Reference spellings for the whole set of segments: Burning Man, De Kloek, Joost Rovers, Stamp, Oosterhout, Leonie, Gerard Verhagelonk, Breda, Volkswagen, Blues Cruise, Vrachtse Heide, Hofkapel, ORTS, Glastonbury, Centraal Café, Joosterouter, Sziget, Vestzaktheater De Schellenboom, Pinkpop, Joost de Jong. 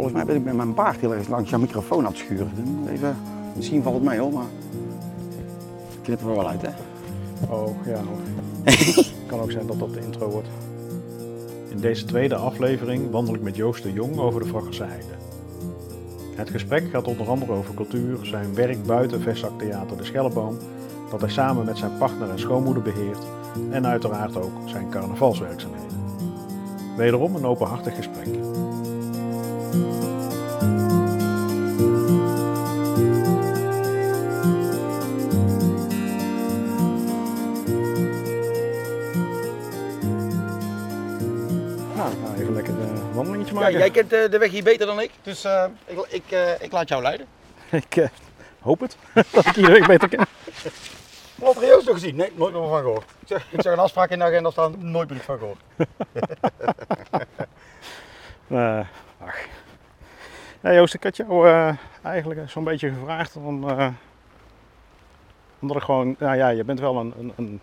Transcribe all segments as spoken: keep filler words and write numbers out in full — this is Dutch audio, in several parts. Volgens mij ben ik met mijn baard heel erg langs jouw microfoon aan het schuren. Even, misschien valt het mij hoor, maar dat knippen we wel uit, hè? Oh, ja hoor. Het kan ook zijn dat dat de intro wordt. In deze tweede aflevering wandel ik met Joost de Jong over de Vrachtse Heide. Het gesprek gaat onder andere over cultuur, zijn werk buiten Vestzaktheater De Schellenboom, dat hij samen met zijn partner en schoonmoeder beheert en uiteraard ook zijn carnavalswerkzaamheden. Wederom een openhartig gesprek. Ja, jij kent uh, de weg hier beter dan ik, dus uh, ik, ik, uh, ik laat jou leiden. Ik uh, hoop het, dat ik hier de weg beter ken. Wat Joost nog gezien? Nee, nooit meer van gehoord. Ik zeg, ik zeg een afspraak in de agenda staan, nooit meer van gehoord. uh, ach. Ja, Joost, ik had jou uh, eigenlijk zo'n beetje gevraagd, om, uh, omdat ik gewoon, nou ja, je bent wel een, een, een,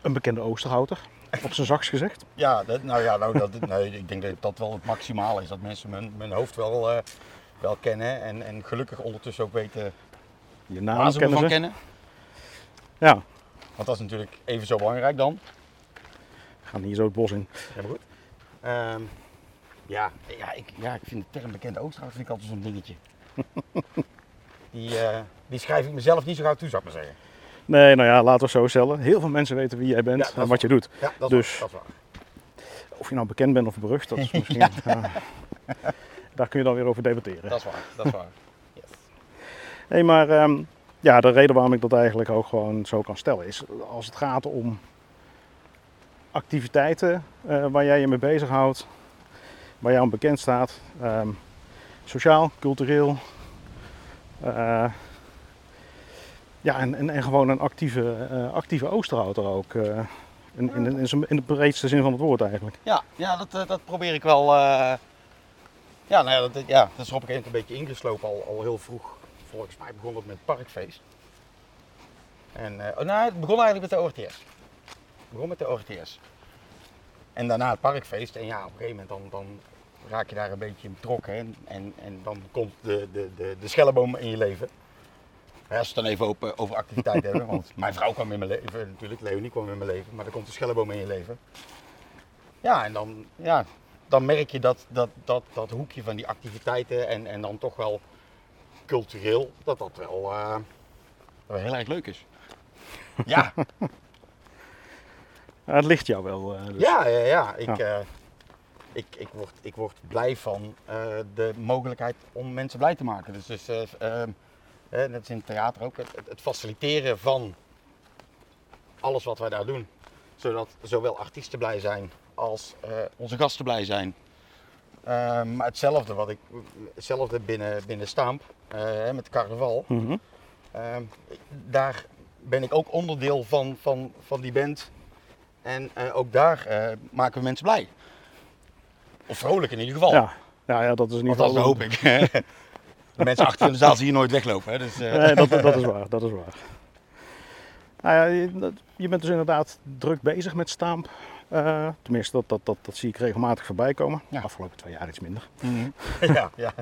een bekende Oosterhouter. Op zijn zachtst gezegd? Ja, dat, nou ja, nou, dat, nee, ik denk dat dat wel het maximaal is. Dat mensen mijn, mijn hoofd wel, uh, wel kennen en, en gelukkig ondertussen ook weten je naam waar ze me van kennen. Ja. Want dat is natuurlijk even zo belangrijk dan. We gaan hier zo het bos in. Ja, maar goed. Um, ja, ja, ik, ja, ik vind de term bekende Oosterhout vind ik altijd zo'n dingetje. die, uh, die schrijf ik mezelf niet zo gauw toe, zou ik maar zeggen. Nee, nou ja, laten we zo stellen. Heel veel mensen weten wie jij bent ja, en wat waar. je doet. Ja, dat dus, is waar. Of je nou bekend bent of berucht, dat is misschien... ja. uh, daar kun je dan weer over debatteren. Dat is waar, dat is waar. Yes. Nee, maar um, ja, de reden waarom ik dat eigenlijk ook gewoon zo kan stellen is... als het gaat om activiteiten uh, waar jij je mee bezighoudt... waar jij aan bekend staat. Um, sociaal, cultureel... Uh, Ja, en, en, en gewoon een actieve, uh, actieve Oosterhouter ook, uh, in, in, in, in de breedste zin van het woord eigenlijk. Ja, ja dat, dat probeer ik wel, uh... ja, nou ja, dat, ja, dat is er op een gegeven moment een beetje ingeslopen al, al heel vroeg. Volgens mij begon het met het parkfeest. En, uh, oh, nou, het begon eigenlijk met de O R T S. Het begon met de O R T S. En daarna het parkfeest en ja, op een gegeven moment dan, dan raak je daar een beetje in betrokken en, en, en dan komt de, de, de, de Schellenboom in je leven. Ja, als we het dan even over, over activiteit hebben, want mijn vrouw kwam in mijn leven, natuurlijk, Leonie kwam in mijn leven, maar dan komt de Schellenboom in je leven. Ja, en dan, ja, dan merk je dat dat, dat dat hoekje van die activiteiten en, en dan toch wel cultureel, dat dat wel, uh, dat wel heel erg leuk is. Ja. Ja het ligt jou wel. Uh, dus. Ja, ja, ja. Ik, ja. Uh, ik, ik, word, ik word blij van uh, de mogelijkheid om mensen blij te maken. Dus, dus uh, uh, net als in het theater ook, het faciliteren van alles wat wij daar doen. Zodat zowel artiesten blij zijn als uh, onze gasten blij zijn. Uh, maar hetzelfde, wat ik, hetzelfde binnen, binnen Stamp, uh, met carnaval. Mm-hmm. Uh, daar ben ik ook onderdeel van, van, van die band. En uh, ook daar uh, maken we mensen blij. Of vrolijk in ieder geval. Ja, ja, ja dat is in ieder geval. Dat hoop ik. De mensen achter in de zaal zien hier nooit weglopen. Hè? Dus, uh... Nee, dat, dat is waar, dat is waar. Nou ja, je, je bent dus inderdaad druk bezig met Stamp. Uh, tenminste, dat, dat, dat, dat zie ik regelmatig voorbij komen. Ja. Afgelopen twee jaar iets minder. Mm-hmm. Ja, ja.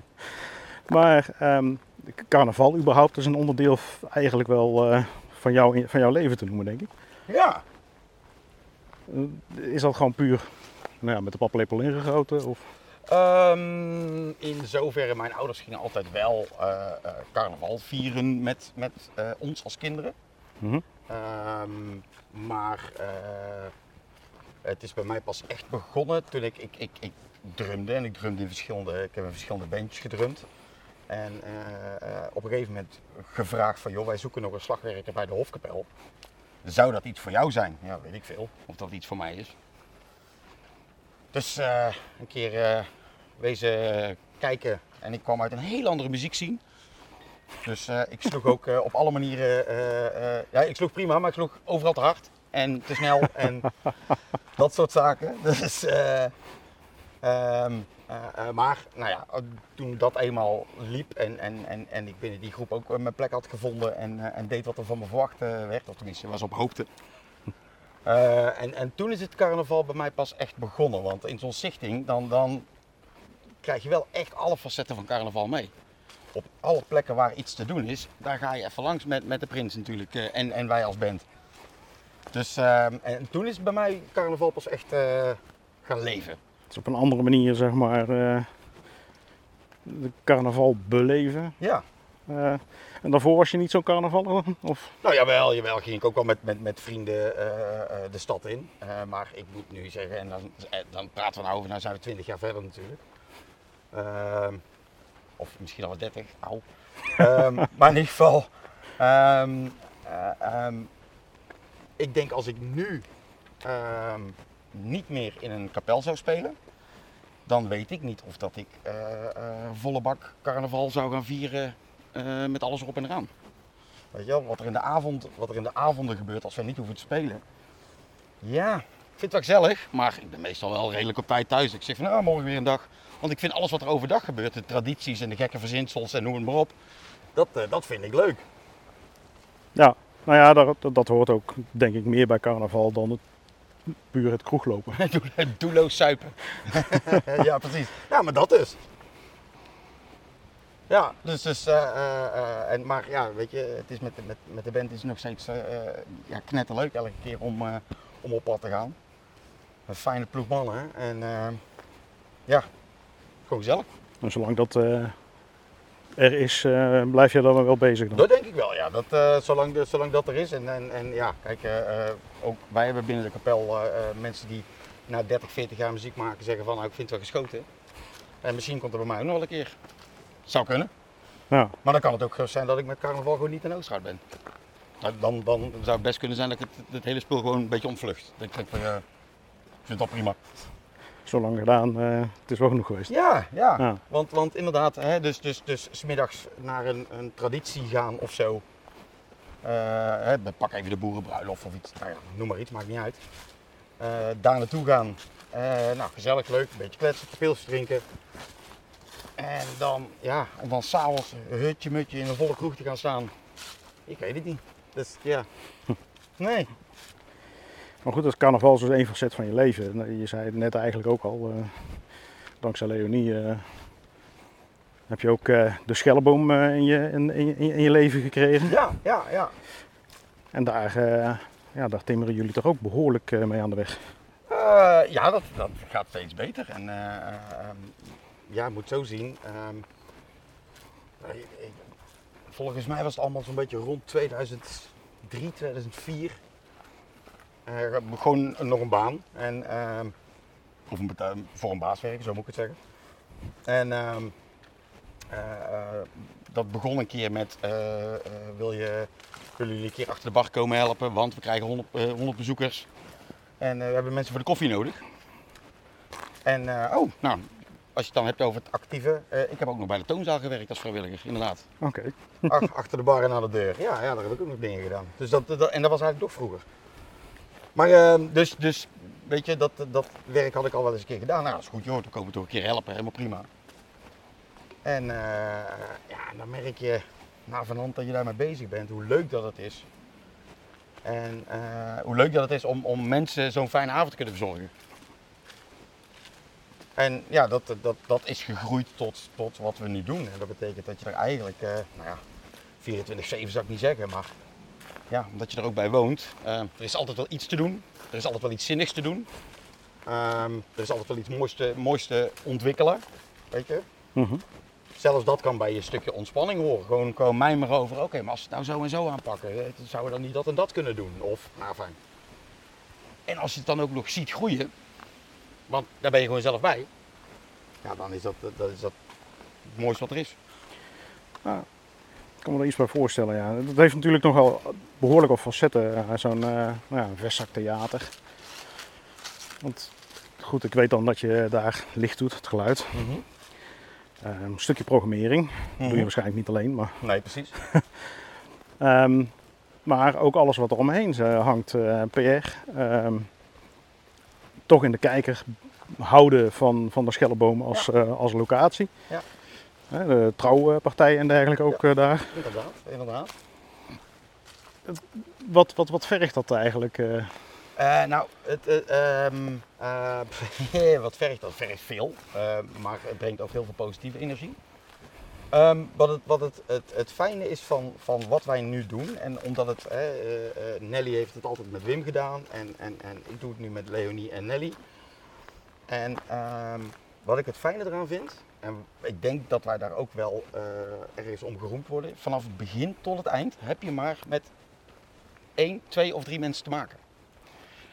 Maar um, carnaval überhaupt is een onderdeel eigenlijk wel uh, van, jou, van jouw leven te noemen, denk ik. Ja. Is dat gewoon puur nou ja, met de paplepel ingegoten? Of... Um, in zoverre, mijn ouders gingen altijd wel uh, uh, carnaval vieren met, met uh, ons als kinderen. Mm-hmm. Um, maar uh, het is bij mij pas echt begonnen toen ik, ik, ik, ik drumde en ik drumde in verschillende, ik heb in verschillende bandjes gedrumd. En uh, uh, op een gegeven moment gevraagd van joh, wij zoeken nog een slagwerker bij de Hofkapel. Zou dat iets voor jou zijn? Ja, weet ik veel of dat iets voor mij is. Dus uh, een keer uh, wezen uh, kijken en ik kwam uit een heel andere muziekscene. Dus uh, ik sloeg ook uh, op alle manieren, uh, uh, ja ik sloeg prima, maar ik sloeg overal te hard en te snel en dat soort zaken. Dus, uh, um, uh, uh, maar nou ja, toen dat eenmaal liep en, en, en, en ik binnen die groep ook mijn plek had gevonden en, uh, en deed wat er van me verwacht uh, werd, of tenminste was op hoogte. Uh, en, en toen is het carnaval bij mij pas echt begonnen, want in zo'n stichting dan, dan krijg je wel echt alle facetten van carnaval mee. Op alle plekken waar iets te doen is, daar ga je even langs met, met de prins natuurlijk uh, en, en wij als band. Dus uh, en toen is het bij mij carnaval pas echt uh, gaan leven. Het is op een andere manier zeg maar uh, de carnaval beleven. Ja. Uh, en daarvoor was je niet zo'n carnavaller? Of? Nou jawel, jawel, ging ik ook wel met, met, met vrienden uh, uh, de stad in. Uh, maar ik moet nu zeggen, en dan, dan praten we nou over, nou zijn we twintig jaar verder natuurlijk. Uh, of misschien al dertig, au. um, maar in ieder geval, um, uh, um, ik denk als ik nu um, niet meer in een kapel zou spelen, dan weet ik niet of dat ik uh, uh, volle bak carnaval zou gaan vieren uh, met alles erop en eraan. Weet je wel, wat er in de avond, wat er in de avonden gebeurt als we niet hoeven te spelen. Ja, ik vind het wel gezellig, maar ik ben meestal wel redelijk op tijd thuis. Ik zeg van nou, morgen weer een dag. Want ik vind alles wat er overdag gebeurt, de tradities en de gekke verzinsels en noem het maar op, dat, uh, dat vind ik leuk. Ja, nou ja, dat, dat, dat hoort ook denk ik meer bij carnaval dan het puur het kroeglopen. Doelloos zuipen. Ja, precies. Ja, maar dat dus. Ja, dus, dus uh, uh, en, maar ja, weet je, het is met, met, met de band is het nog steeds uh, ja, knetterleuk elke keer om, uh, om op pad te gaan. Een fijne ploeg mannen en uh, ja, gewoon gezellig. En zolang dat uh, er is, uh, blijf je dan wel bezig dan? Dat denk ik wel, ja. Dat, uh, zolang, de, zolang dat er is. En, en, en ja, kijk, uh, uh, ook wij hebben binnen de kapel uh, uh, mensen die na dertig, veertig jaar muziek maken zeggen van, nou, ik vind het wel geschoten. En misschien komt er bij mij ook nog wel een keer. Zou kunnen. Ja. Maar dan kan het ook zijn dat ik met carnaval gewoon niet in Oostraad ben. Dan, dan zou het best kunnen zijn dat ik het, het hele spul gewoon een beetje omvlucht. Ik denk, uh, vind dat prima. Zo lang gedaan, uh, het is wel genoeg geweest. Ja, ja. ja. Want, want inderdaad, hè, dus, dus, dus 's middags naar een, een traditie gaan of zo. Uh, hè, pak even de boerenbruiloft of iets, nou ja, noem maar iets, maakt niet uit. Uh, daar naartoe gaan, uh, nou gezellig, leuk, een beetje kletsen, pilsje drinken. En dan, ja, om dan s'avonds hutje mutje in een volle kroeg te gaan staan. Ik weet het niet. Dus ja, nee. Maar goed, dat carnaval is dus één facet van je leven. Je zei het net eigenlijk ook al, uh, dankzij Leonie uh, heb je ook uh, de Schellenboom uh, in, je, in, in, in je leven gekregen. Ja, ja, ja. En daar, uh, ja, daar timmeren jullie toch ook behoorlijk uh, mee aan de weg? Uh, ja, dat, dat gaat steeds beter. En, uh, um, ja, je moet zo zien. Um, volgens mij was het allemaal zo'n beetje rond tweeduizend drie, tweeduizend vier. Uh, gewoon nog een baan, en, uh, of een beta- voor een baas werken, zo moet ik het zeggen. En uh, uh, uh, dat begon een keer met, uh, uh, wil je, willen jullie een keer achter de bar komen helpen, want we krijgen honderd, uh, honderd bezoekers. En uh, we hebben mensen voor de koffie nodig. En uh, oh, nou, als je het dan hebt over het actieve, uh, ik heb ook nog bij de toonzaal gewerkt als vrijwilliger, inderdaad. Oké. Okay. Achter de bar en aan de deur, ja, ja, daar heb ik ook nog dingen gedaan. Dus dat, dat, en dat was eigenlijk nog vroeger. Maar uh, dus, dus, weet je, dat, dat werk had ik al wel eens een keer gedaan. Nou, dat is goed, joh, dan komen we toch een keer helpen, helemaal prima. En uh, ja, dan merk je na van hand dat je daarmee bezig bent, hoe leuk dat het is. En uh, hoe leuk dat het is om, om mensen zo'n fijne avond te kunnen verzorgen. En ja, dat, dat, dat is gegroeid tot, tot wat we nu doen. En dat betekent dat je er eigenlijk, uh, nou ja, vierentwintig zeven zou ik niet zeggen, maar... Ja, omdat je er ook bij woont. Uh, er is altijd wel iets te doen. Er is altijd wel iets zinnigs te doen. Um, er is altijd wel iets moois te, moois te ontwikkelen. Weet je? Mm-hmm. Zelfs dat kan bij je stukje ontspanning horen. Gewoon, gewoon mijmeren over, oké, okay, maar als we het nou zo en zo aanpakken, zouden we dan niet dat en dat kunnen doen? Of, nou fijn. En als je het dan ook nog ziet groeien, want daar ben je gewoon zelf bij. Ja, dan is dat, dat, is dat het mooiste wat er is. Ja. Ik kan me er iets bij voorstellen, ja. Dat heeft natuurlijk nogal behoorlijk wat facetten, zo'n uh, nou ja, Vestzaktheater. Want goed, ik weet dan dat je daar licht doet, het geluid. Mm-hmm. Uh, een stukje programmering, mm-hmm. Dat doe je waarschijnlijk niet alleen, maar... Nee, precies. um, maar ook alles wat er omheen hangt, uh, P R. Um, toch in de kijker houden van, van de Schellenboom als, ja. uh, als locatie. Ja. De trouwpartijen en dergelijke ook ja, daar. Inderdaad, inderdaad. Wat, wat, wat vergt dat eigenlijk? Uh, nou, het, uh, um, uh, wat vergt dat? Vergt veel, uh, maar het brengt ook heel veel positieve energie. Um, wat het, wat het, het, het fijne is van, van wat wij nu doen, en omdat het, eh, uh, Nelly heeft het altijd met Wim gedaan en, en, en ik doe het nu met Leonie en Nelly. En um, wat ik het fijne eraan vind, en ik denk dat wij daar ook wel uh, ergens om geroemd worden, vanaf het begin tot het eind heb je maar met één, twee of drie mensen te maken.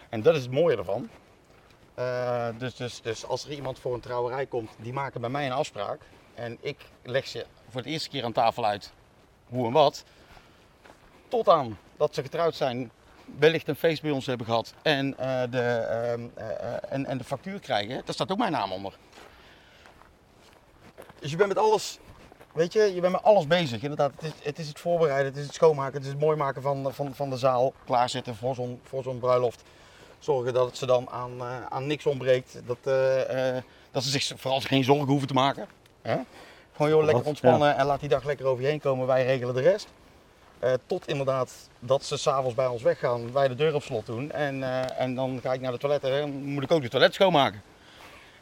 En dat is het mooie ervan. Uh, dus, dus, dus als er iemand voor een trouwerij komt, die maken bij mij een afspraak. En ik leg ze voor de eerste keer aan tafel uit hoe en wat. Tot aan dat ze getrouwd zijn, wellicht een feest bij ons hebben gehad en, uh, de, uh, uh, uh, en, en de factuur krijgen. Daar staat ook mijn naam onder. Dus je bent met alles, weet je, je bent met alles bezig. Inderdaad, het is het, is het voorbereiden, het is het schoonmaken, het is het mooi maken van, van, van de zaal. Klaarzetten voor zo'n, voor zo'n bruiloft. Zorgen dat het ze dan aan, uh, aan niks ontbreekt. Dat, uh, uh, dat ze zich vooral geen zorgen hoeven te maken. Hè? Gewoon joh, lekker ontspannen ja. En laat die dag lekker over je heen komen, wij regelen de rest. Uh, tot inderdaad dat ze s'avonds bij ons weggaan, wij de deur op slot doen en, uh, en dan ga ik naar de toilet en dan moet ik ook de toilet schoonmaken.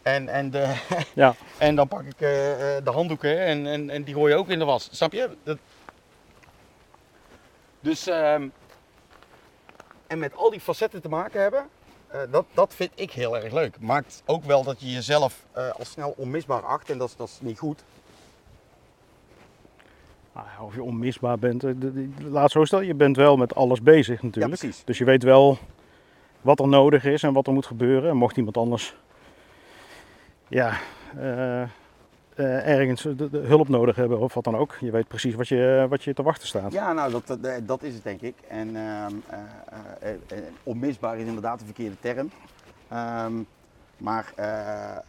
En, en, de, ja. En dan pak ik uh, de handdoeken en, en, en die gooi je ook in de was, snap je? Dat... Dus, uh, en met al die facetten te maken hebben, Uh, dat, dat vind ik heel erg leuk. Maakt ook wel dat je jezelf uh, al snel onmisbaar acht en dat, dat is niet goed. Nou, of je onmisbaar bent, de, de, de, laat zo stellen, je bent wel met alles bezig natuurlijk. Ja, precies. Dus je weet wel wat er nodig is en wat er moet gebeuren. En mocht iemand anders ja, uh, uh, ergens de, de hulp nodig hebben of wat dan ook, je weet precies wat je, wat je te wachten staat. Ja, nou dat, dat is het denk ik. En uh, uh, uh, uh, onmisbaar is inderdaad de verkeerde term. Um, maar uh,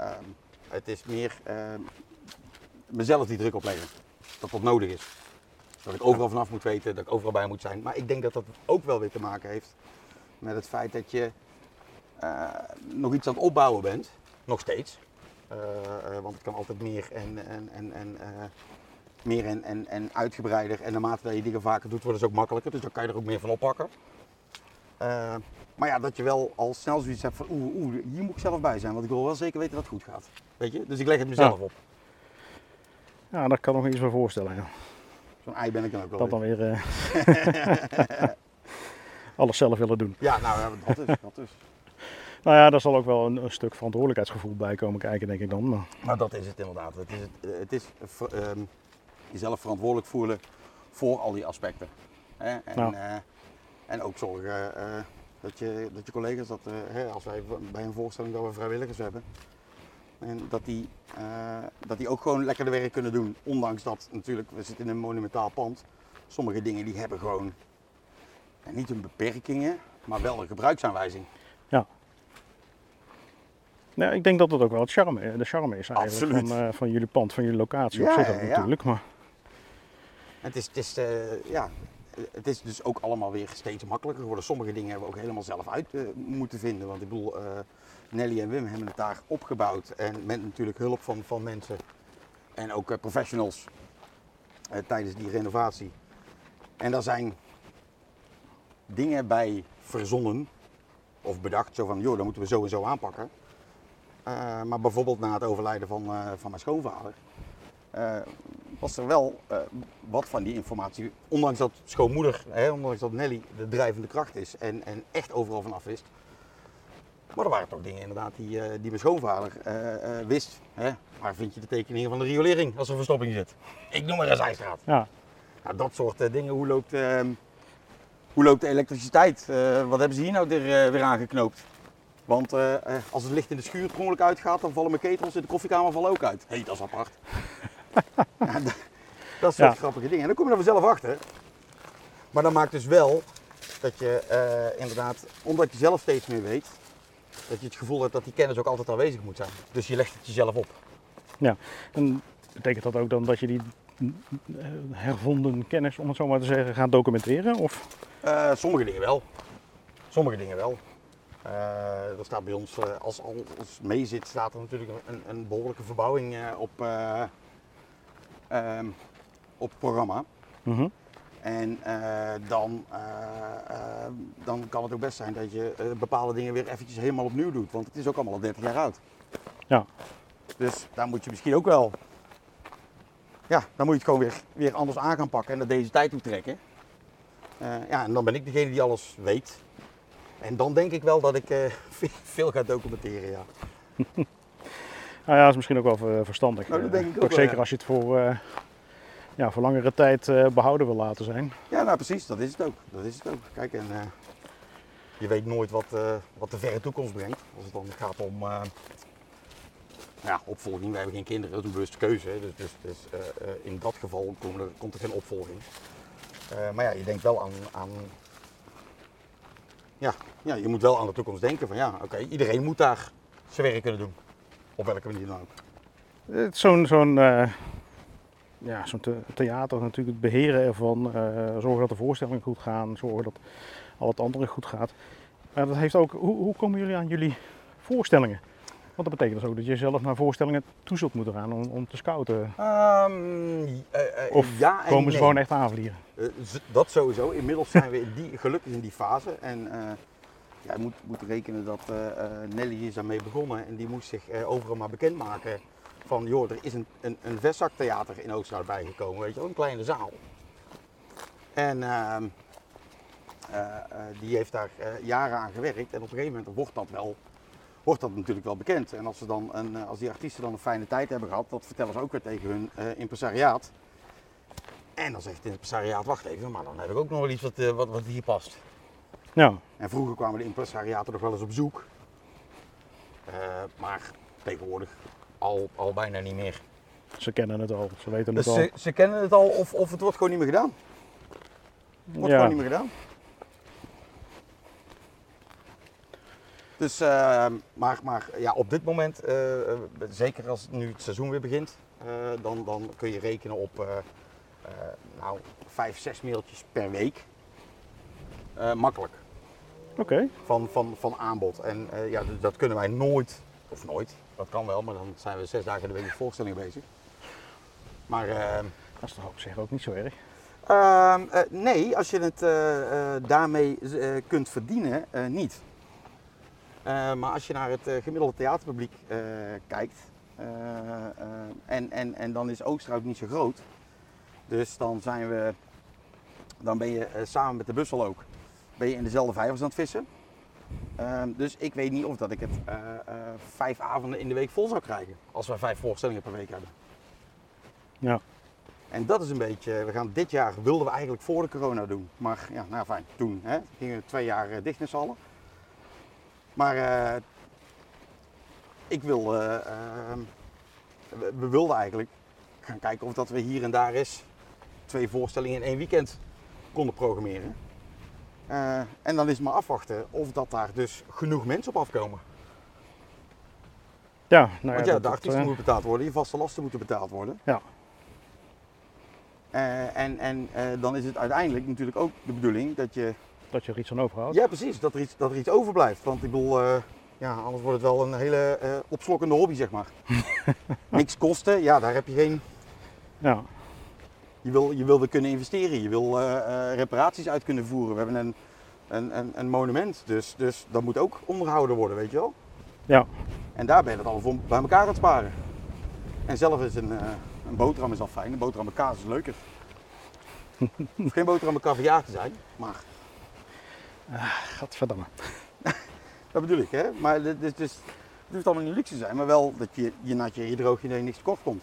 uh, het is meer uh, mezelf die druk opleggen. Dat dat nodig is. Dat ik overal vanaf moet weten, dat ik overal bij moet zijn. Maar ik denk dat dat ook wel weer te maken heeft met het feit dat je uh, nog iets aan het opbouwen bent. Nog steeds. Uh, want het kan altijd meer en, en, en, en, uh, meer en, en, en uitgebreider. En naarmate dat je dingen vaker doet, wordt het ook makkelijker. Dus dan kan je er ook meer van oppakken. Uh, maar ja, dat je wel al snel zoiets hebt van oeh, oeh, hier moet ik zelf bij zijn. Want ik wil wel zeker weten dat het goed gaat. Weet je? Dus ik leg het mezelf ja. op. Ja, daar kan ik me iets voor voorstellen. Ja. Zo'n ei ben ik dan ook wel. Dat dan weer uh, alles zelf willen doen. Ja, nou dat is, dat is. Nou ja, daar zal ook wel een, een stuk verantwoordelijkheidsgevoel bij komen kijken, denk ik dan. Maar nou, dat is het inderdaad. Het is, het, het is um, jezelf verantwoordelijk voelen voor al die aspecten. Hè? En, nou. uh, en ook zorgen uh, dat, je, dat je collega's, dat, uh, hè, als wij bij een voorstelling dat we vrijwilligers hebben, en dat die, uh, dat die ook gewoon lekker de werk kunnen doen. Ondanks dat natuurlijk, we zitten in een monumentaal pand. Sommige dingen die hebben gewoon en niet hun beperkingen, maar wel een gebruiksaanwijzing. Ja. Nou, ik denk dat dat ook wel het charme, de charme is eigenlijk van, uh, van jullie pand, van jullie locatie ja, op zich ook, ja, natuurlijk. Maar... Het, is, het, is, uh, ja, het is dus ook allemaal weer steeds makkelijker geworden. Sommige dingen hebben we ook helemaal zelf uit uh, moeten vinden. Want ik bedoel, uh, Nelly en Wim hebben het daar opgebouwd. En met natuurlijk hulp van, van mensen en ook uh, professionals uh, tijdens die renovatie. En daar zijn dingen bij verzonnen of bedacht. Zo van, joh, dat moeten we zo en zo aanpakken. Uh, maar bijvoorbeeld na het overlijden van, uh, van mijn schoonvader uh, was er wel uh, wat van die informatie, ondanks dat schoonmoeder, hè, ondanks dat Nelly de drijvende kracht is en, en echt overal vanaf wist. Maar er waren toch dingen inderdaad die, uh, die mijn schoonvader uh, uh, wist. Hè? Waar vind je de tekeningen van de riolering als er verstopping zit? Ik noem maar een zijstraat. Ja. Nou, dat soort uh, dingen, hoe loopt, uh, hoe loopt de elektriciteit? Uh, wat hebben ze hier nou weer, uh, weer aangeknoopt? Want uh, als het licht in de schuur per ongeluk uitgaat, dan vallen mijn ketels in de koffiekamer vallen ook uit. Hé, hey, dat is apart. Ja, dat, dat soort ja. grappige dingen. En dan kom je er vanzelf achter. Maar dat maakt dus wel dat je uh, inderdaad, omdat je zelf steeds meer weet, dat je het gevoel hebt dat die kennis ook altijd aanwezig moet zijn. Dus je legt het jezelf op. Ja, en betekent dat ook dan dat je die hervonden kennis, om het zo maar te zeggen, gaat documenteren? Of? Uh, sommige dingen wel. Sommige dingen wel. Uh, er staat bij ons, uh, als alles mee zit, staat er natuurlijk een, een behoorlijke verbouwing uh, op, uh, um, op het programma. Mm-hmm. En uh, dan, uh, uh, dan kan het ook best zijn dat je uh, bepaalde dingen weer eventjes helemaal opnieuw doet. Want het is ook allemaal al dertig jaar oud. Ja. Dus daar moet je misschien ook wel... Ja, dan moet je het gewoon weer, weer anders aan gaan pakken en naar deze tijd toe trekken. Uh, ja, en dan ben ik degene die alles weet. En dan denk ik wel dat ik uh, veel ga documenteren, ja. Nou ja, dat is misschien ook wel verstandig. Nou, dat denk ik ook, ook wel, zeker ja. Als je het voor... Uh... Ja, voor langere tijd behouden wil laten zijn. Ja, nou precies, dat is het ook. Dat is het ook. Kijk, en uh, je weet nooit wat, uh, wat de verre toekomst brengt. Als het dan gaat om uh, ja, opvolging. Wij hebben geen kinderen, dat is een bewuste keuze. Hè. Dus, dus, dus uh, uh, in dat geval komt er, komt er geen opvolging. Uh, maar ja, je denkt wel aan... aan ja, ja, je moet wel aan de toekomst denken van ja, oké, okay, iedereen moet daar zijn werk kunnen doen. Op welke manier dan ook. Zo'n... zo'n uh... Ja, zo'n theater natuurlijk, het beheren ervan, uh, zorgen dat de voorstellingen goed gaan, zorgen dat al het andere goed gaat. Maar dat heeft ook, hoe, hoe komen jullie aan jullie voorstellingen? Want dat betekent dus ook dat je zelf naar voorstellingen toe zult moeten gaan om, om te scouten. Um, uh, uh, of ja en komen ze nee. Gewoon echt aanvliegen? Uh, dat sowieso, inmiddels zijn we in die, gelukkig in die fase. En uh, ja, je moet, moet rekenen dat uh, uh, Nelly is daarmee begonnen en die moest zich uh, overal maar bekendmaken. Van joh, er is een, een, een Vestzaktheater in Oostenrijk bijgekomen, weet je wel, een kleine zaal. En uh, uh, uh, die heeft daar uh, jaren aan gewerkt en op een gegeven moment wordt dat, wel, wordt dat natuurlijk wel bekend. En als, ze dan een, als die artiesten dan een fijne tijd hebben gehad, dat vertellen ze ook weer tegen hun uh, impresariaat. En dan zegt het impresariaat, wacht even, maar dan heb ik ook nog wel iets wat, uh, wat, wat hier past. Ja. En vroeger kwamen de impresariaten nog wel eens op zoek, uh, maar tegenwoordig... Al, al bijna niet meer. Ze kennen het al, ze weten het dus al. Ze, ze kennen het al of, of het wordt gewoon niet meer gedaan. Het wordt ja. gewoon niet meer gedaan. Dus, uh, maar, maar ja, op dit moment, uh, zeker als nu het seizoen weer begint, uh, dan, dan kun je rekenen op uh, uh, nou, vijf, zes mailtjes per week. Uh, makkelijk. Oké. Okay. Van, van, van aanbod. En uh, ja, dat kunnen wij nooit, of nooit. Dat kan wel, maar dan zijn we zes dagen de week met voorstellingen bezig. Maar... Uh, dat is toch op zich ook niet zo erg? Uh, uh, nee, als je het uh, uh, daarmee uh, kunt verdienen, uh, niet. Uh, maar als je naar het uh, gemiddelde theaterpubliek uh, kijkt, uh, uh, en, en, en dan is Oosterhout niet zo groot. Dus dan zijn we, dan ben je uh, samen met de bussel ook, ben je in dezelfde vijvers aan het vissen. Uh, dus ik weet niet of dat ik het uh, uh, vijf avonden in de week vol zou krijgen, als we vijf voorstellingen per week hebben. Ja. En dat is een beetje, we gaan dit jaar, wilden we eigenlijk voor de corona doen, maar ja, nou fijn, toen hè, gingen we twee jaar uh, dicht met z'n allen. Maar uh, ik wil, uh, uh, we, we wilden eigenlijk gaan kijken of dat we hier en daar eens twee voorstellingen in één weekend konden programmeren. Uh, en dan is het maar afwachten of dat daar dus genoeg mensen op afkomen. Ja, nou ja, want ja, de artiesten uh... moeten betaald worden, je vaste lasten moeten betaald worden. Ja. Uh, en en uh, dan is het uiteindelijk natuurlijk ook de bedoeling dat je... Dat je er iets aan overhoudt. Ja, precies. Dat er iets, dat er iets overblijft. Want ik bedoel, uh, ja, anders wordt het wel een hele uh, opslokkende hobby, zeg maar. Niks kosten, ja, daar heb je geen... Ja. Je wil, je wil weer kunnen investeren, je wil uh, uh, reparaties uit kunnen voeren. We hebben een, een, een, een monument, dus, dus dat moet ook onderhouden worden, weet je wel? Ja. En daar ben je het allemaal voor bij elkaar aan het sparen. En zelf is een, uh, een boterham is al fijn, een boterham met kaas is leuker. Hoeft geen boterham met kaviaar te zijn, maar... Uh, Gadverdamme. Dat bedoel ik, hè? Maar dit, dit, dit, het hoeft allemaal niet luxe te zijn, maar wel dat je je natje, je droogje, dat je niks tekort komt.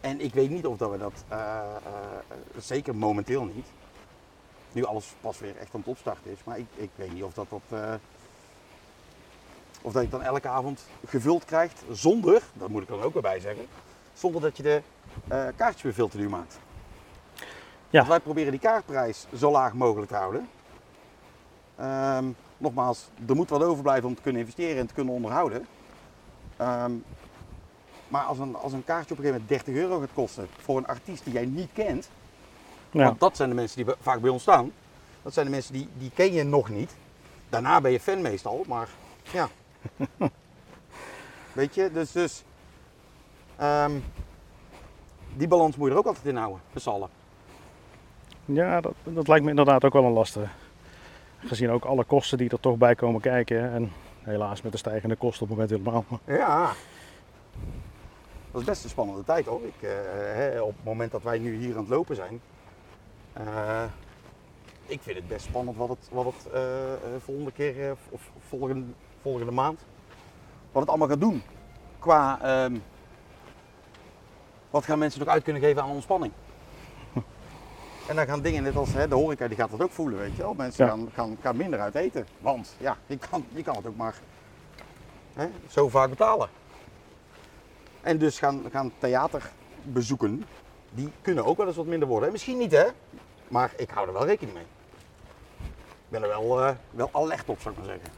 En ik weet niet of dat we dat, uh, uh, zeker momenteel niet, nu alles pas weer echt aan het opstarten is, maar ik, ik weet niet of dat, dat, uh, of dat je dan elke avond gevuld krijgt zonder, dat moet ik dan ook weer bij zeggen, zonder dat je de uh, kaartjes weer veel te duur maakt. Ja. Want wij proberen die kaartprijs zo laag mogelijk te houden. Um, nogmaals, er moet wat overblijven om te kunnen investeren en te kunnen onderhouden. Um, Maar als een, als een kaartje op een gegeven moment dertig euro gaat kosten voor een artiest die jij niet kent, ja. Want dat zijn de mensen die vaak bij ons staan, dat zijn de mensen die, die ken je nog niet. Daarna ben je fan meestal, maar ja. Weet je, dus, dus um, die balans moet je er ook altijd in houden, met z'n allen. Ja, dat, dat lijkt me inderdaad ook wel een lastige. Gezien ook alle kosten die er toch bij komen kijken. En helaas met de stijgende kosten op het moment helemaal. Ja, dat is best een spannende tijd hoor. Ik, uh, hè, op het moment dat wij nu hier aan het lopen zijn. Uh, ik vind het best spannend wat het, wat het uh, volgende keer uh, of volgende, volgende maand. Wat het allemaal gaat doen. Qua uh, wat gaan mensen nog uit kunnen geven aan ontspanning. En dan gaan dingen, net als hè, de horeca, die gaat dat ook voelen, weet je wel. Mensen ja. gaan, gaan, gaan minder uit eten, want ja, je kan, je kan het ook maar hè, zo vaak betalen. En dus gaan, gaan theaterbezoeken, die kunnen ook wel eens wat minder worden. En misschien niet hè, maar ik hou er wel rekening mee. Ik ben er wel, uh, wel alert op, zou ik maar zeggen.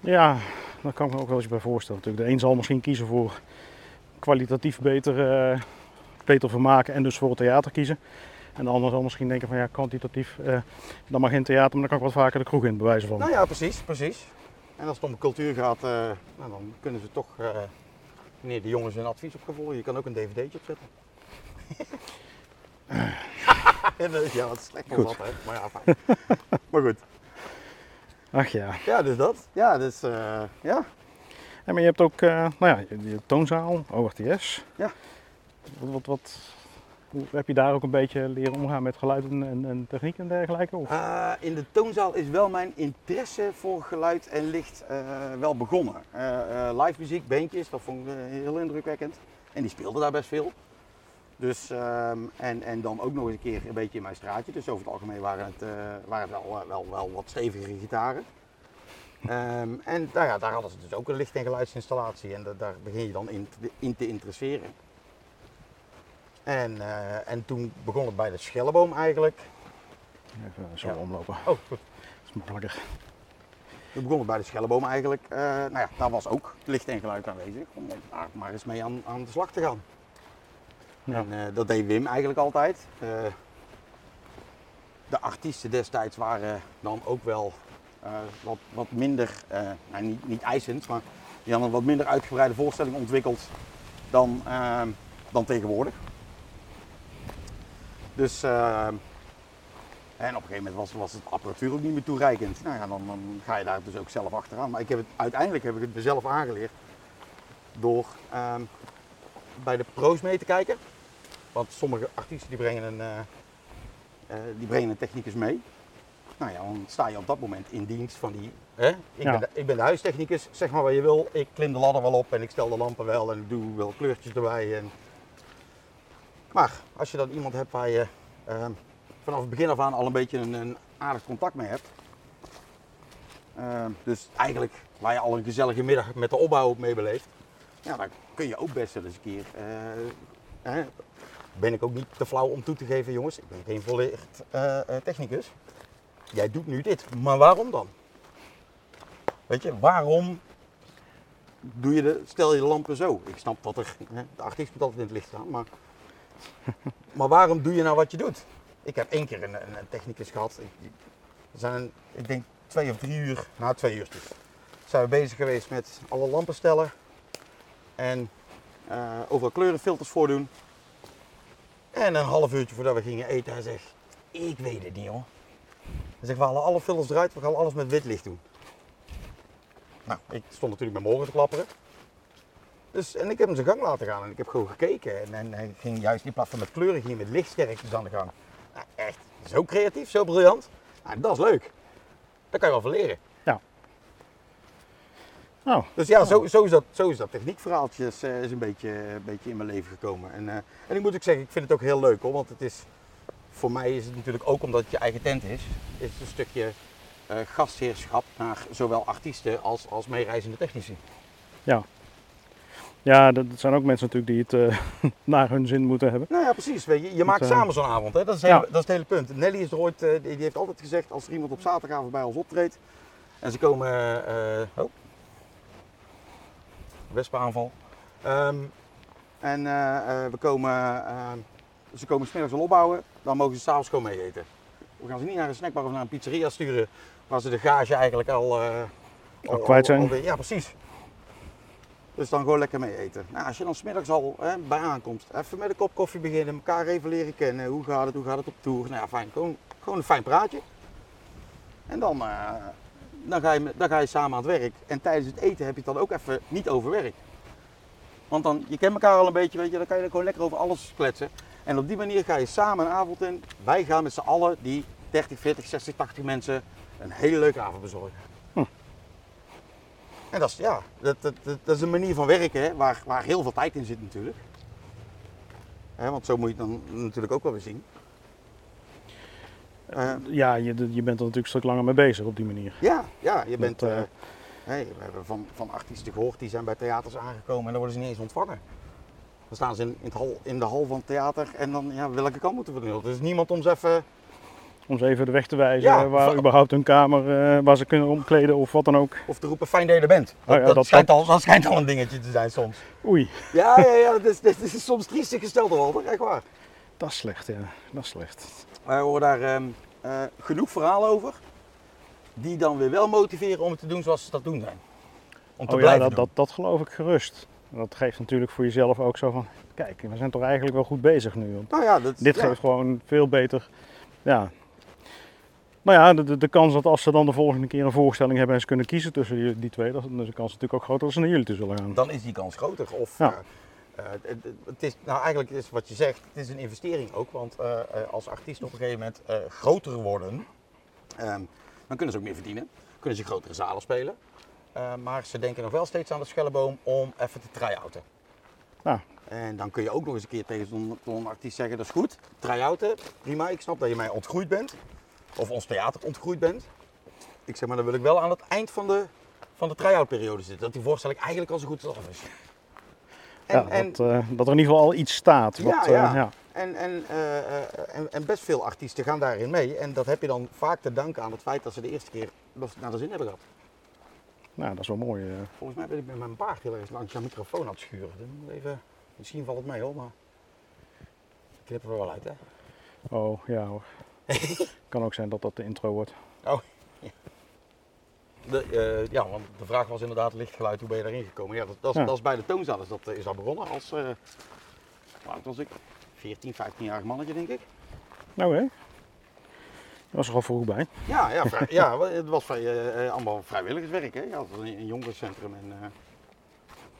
Ja, daar kan ik me ook wel eens bij voorstellen natuurlijk. De een zal misschien kiezen voor kwalitatief beter... Uh... beter vermaken en dus voor het theater kiezen. En de ander zal misschien denken van ja, kwantitatief, eh, dan mag geen theater, maar dan kan ik wat vaker de kroeg in, bij wijze van. Nou ja, precies, precies. En als het om cultuur gaat, eh, nou, dan kunnen ze toch, eh, meneer de jongens een advies opgevolgen. Je kan ook een dvd'tje opzetten. Ja, wat slecht was dat, hè. Maar ja, fijn. Maar goed. Ach ja. Ja, dus dat. Ja, dus, uh, ja. En maar je hebt ook, uh, nou ja, de toonzaal, O R T S. Ja. Wat, wat, wat, hoe, heb je daar ook een beetje leren omgaan met geluid en, en techniek en dergelijke? Of? Uh, in de toonzaal is wel mijn interesse voor geluid en licht uh, wel begonnen. Uh, uh, live muziek, bandjes, dat vond ik uh, heel indrukwekkend. En die speelden daar best veel. Dus, um, en, en dan ook nog eens een keer een beetje in mijn straatje. Dus over het algemeen waren het, uh, waren het wel, wel, wel wat stevige gitaren. um, en nou ja, daar hadden ze dus ook een licht- en geluidsinstallatie. En de, daar begin je dan in te, in te interesseren. En, uh, en toen begon het bij de Schellenboom eigenlijk. Even zo ja. omlopen. Oh, goed. Dat is makkelijker. Toen begon het bij de Schellenboom eigenlijk. Uh, nou ja, daar was ook licht en geluid aanwezig. Om daar maar eens mee aan, aan de slag te gaan. Ja. En uh, dat deed Wim eigenlijk altijd. Uh, de artiesten destijds waren dan ook wel uh, wat, wat minder, uh, nou, niet, niet eisend, maar die hadden een wat minder uitgebreide voorstelling ontwikkeld dan, uh, dan tegenwoordig. Dus, uh, en op een gegeven moment was, was het apparatuur ook niet meer toereikend. Nou ja, dan, dan ga je daar dus ook zelf achteraan. Maar ik heb het, uiteindelijk heb ik het mezelf aangeleerd door uh, bij de pro's mee te kijken. Want sommige artiesten die brengen een, uh, uh, die brengen een technicus mee. Nou ja, dan sta je op dat moment in dienst van die, hè? Ik, ja. ben de, ik ben de huistechnicus, zeg maar wat je wil. Ik klim de ladder wel op en ik stel de lampen wel en ik doe wel kleurtjes erbij. En, maar als je dan iemand hebt waar je uh, vanaf het begin af aan al een beetje een, een aardig contact mee hebt. Uh, dus eigenlijk waar je al een gezellige middag met de opbouw mee beleeft. Ja, dan kun je ook best wel eens een keer. Uh, eh, ben ik ook niet te flauw om toe te geven, jongens. Ik ben geen volleerd uh, technicus. Jij doet nu dit, maar waarom dan? Weet je, waarom doe je de, stel je de lampen zo? Ik snap dat er, uh, de artiest moet altijd in het licht staan, maar... Maar waarom doe je nou wat je doet? Ik heb één keer een, een, een technicus gehad. Ik, we zijn, ik denk twee of drie uur, nou twee uur dus, zijn we bezig geweest met alle lampen stellen. En uh, overal kleurenfilters voordoen. En een half uurtje voordat we gingen eten, hij zegt, ik weet het niet hoor. Hij zegt, we halen alle filters eruit, we gaan alles met wit licht doen. Nou, ik stond natuurlijk met morgen te klapperen. Dus, en ik heb hem zijn gang laten gaan en ik heb gewoon gekeken en, en hij ging juist in plaats van met kleuren, ging met lichtsterktes aan de gang. Nou, echt, zo creatief, zo briljant. Nou, dat is leuk. Daar kan je wel van leren. Ja. Oh. Dus ja, zo, zo is dat, zo is dat techniekverhaaltje is, is een, beetje, een beetje in mijn leven gekomen. En, uh, en ik moet ook zeggen, ik vind het ook heel leuk hoor, want het is, voor mij is het natuurlijk ook omdat het je eigen tent is, is het een stukje uh, gastheerschap naar zowel artiesten als, als meereizende technici. Ja. Ja, dat zijn ook mensen natuurlijk die het uh, naar hun zin moeten hebben. Nou ja, precies. Weet je, je maakt uh, samen zo'n avond. Hè? Dat, is hele, ja. dat is het hele punt. Nelly is er ooit, uh, die heeft altijd gezegd, als er iemand op zaterdagavond bij ons optreedt en ze komen... Uh, oh. Wespaanval. Um, en uh, uh, we komen, uh, ze komen smiddags al opbouwen, dan mogen ze s'avonds gewoon mee eten. We gaan ze niet naar een snackbar of naar een pizzeria sturen waar ze de gage eigenlijk al... Uh, al, al kwijt zijn. Al, al, ja, precies. Dus dan gewoon lekker mee eten. Nou, als je dan 's middags al hè, bij aankomst even met een kop koffie beginnen, elkaar even leren kennen. Hoe gaat het, hoe gaat het op tour? Nou ja, fijn, gewoon, gewoon een fijn praatje. En dan, uh, dan, ga je, dan ga je samen aan het werk. En tijdens het eten heb je het dan ook even niet over werk. Want dan, je kent elkaar al een beetje, weet je, dan kan je er gewoon lekker over alles kletsen. En op die manier ga je samen een avond in. Wij gaan met z'n allen die dertig, veertig, zestig, tachtig mensen een hele leuke avond bezorgen. Hm. En dat is, ja, dat, dat, dat is een manier van werken hè, waar, waar heel veel tijd in zit natuurlijk. Hè, want zo moet je het dan natuurlijk ook wel weer zien. Uh, ja, je, je bent er natuurlijk een stuk langer mee bezig op die manier. Ja, ja je bent... Dat, uh, uh, hey, we hebben van, van artiesten gehoord, die zijn bij theaters aangekomen en dan worden ze niet eens ontvangen. Dan staan ze in, in, het hal, in de hal van het theater en dan, ja, welke kant moeten we doen? Er is niemand om ze even... Om ze even de weg te wijzen, ja, waar van... überhaupt hun kamer, uh, waar ze kunnen omkleden of wat dan ook. Of te roepen, fijn dat je er bent. Dat, oh ja, dat, dat, schijnt dat... Al, dat schijnt al een dingetje te zijn soms. Oei. Ja, ja, ja dat, is, dat is soms triestig gesteld hoor, echt waar. Dat is slecht, ja. Dat is slecht. Wij horen daar um, uh, genoeg verhalen over, die dan weer wel motiveren om het te doen zoals ze dat doen zijn. Om te oh, blijven ja, dat, doen. Dat, dat geloof ik gerust. Dat geeft natuurlijk voor jezelf ook zo van, kijk, we zijn toch eigenlijk wel goed bezig nu. Want nou ja, dat, dit ja. geeft gewoon veel beter, ja. Nou ja, de, de, de kans dat als ze dan de volgende keer een voorstelling hebben en ze kunnen kiezen tussen die, die twee, dat is de kans natuurlijk ook groter dat ze naar jullie toe zullen gaan. Dan is die kans groter. Of, ja. uh, uh, het, het is, nou eigenlijk is wat je zegt, het is een investering ook, want uh, uh, als artiesten op een gegeven moment uh, groter worden, um, dan kunnen ze ook meer verdienen, kunnen ze grotere zalen spelen. Uh, maar ze denken nog wel steeds aan de Schellenboom om even te try-outen. Ja. En dan kun je ook nog eens een keer tegen zo'n, zo'n artiest zeggen, dat is goed, try-outen, prima, ik snap dat je mij ontgroeid bent. Of ons theater ontgroeid bent. Ik zeg maar, dan wil ik wel aan het eind van de, van de try-out periode zitten. Dat die voorstelling eigenlijk al zo goed als af is. En, ja, en, dat, uh, dat er in ieder geval al iets staat. Wat, ja, ja. Uh, ja. En, en, uh, en, en best veel artiesten gaan daarin mee. En dat heb je dan vaak te danken aan het feit dat ze de eerste keer naar nou, de zin hebben gehad. Nou, dat is wel mooi. Uh. Volgens mij ben ik met mijn paard heel erg langs jouw microfoon aan het schuren. Even, misschien valt het mee hoor, maar ik knip er wel uit hè. Oh, ja hoor. Kan ook zijn dat dat de intro wordt. Oh, ja. De, uh, ja, want de vraag was inderdaad lichtgeluid, hoe ben je daarin gekomen? Ja, dat, dat, ja. dat is bij de toonzaal, dus dat is al begonnen als, uh, wat was ik, veertien, vijftien-jarig mannetje denk ik. Nou hè, dat was er al vroeg bij. Ja, ja, vrij, ja het was vrij, uh, allemaal vrijwilligerswerk hè. Ja, het was een, een jongerencentrum en uh,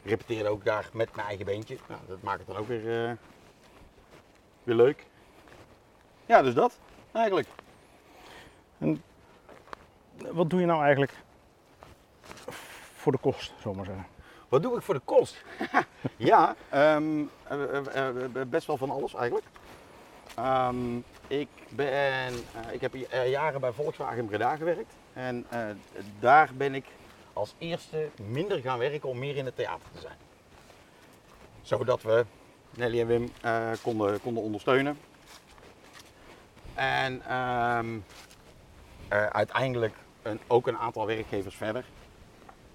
repeteerde ook daar met mijn eigen beentje. Nou, dat maakt het dan ook weer, uh, weer leuk. Ja, dus dat. Eigenlijk. En wat doe je nou eigenlijk voor de kost, zomaar zeggen? Wat doe ik voor de kost? ja, um, uh, uh, uh, best wel van alles eigenlijk. Um, ik, ben, uh, ik heb uh, jaren bij Volkswagen in Breda gewerkt. En uh, daar ben ik als eerste minder gaan werken om meer in het theater te zijn. Zodat we Nelly en Wim uh, konden, konden ondersteunen. En uh, uh, uiteindelijk een, ook een aantal werkgevers verder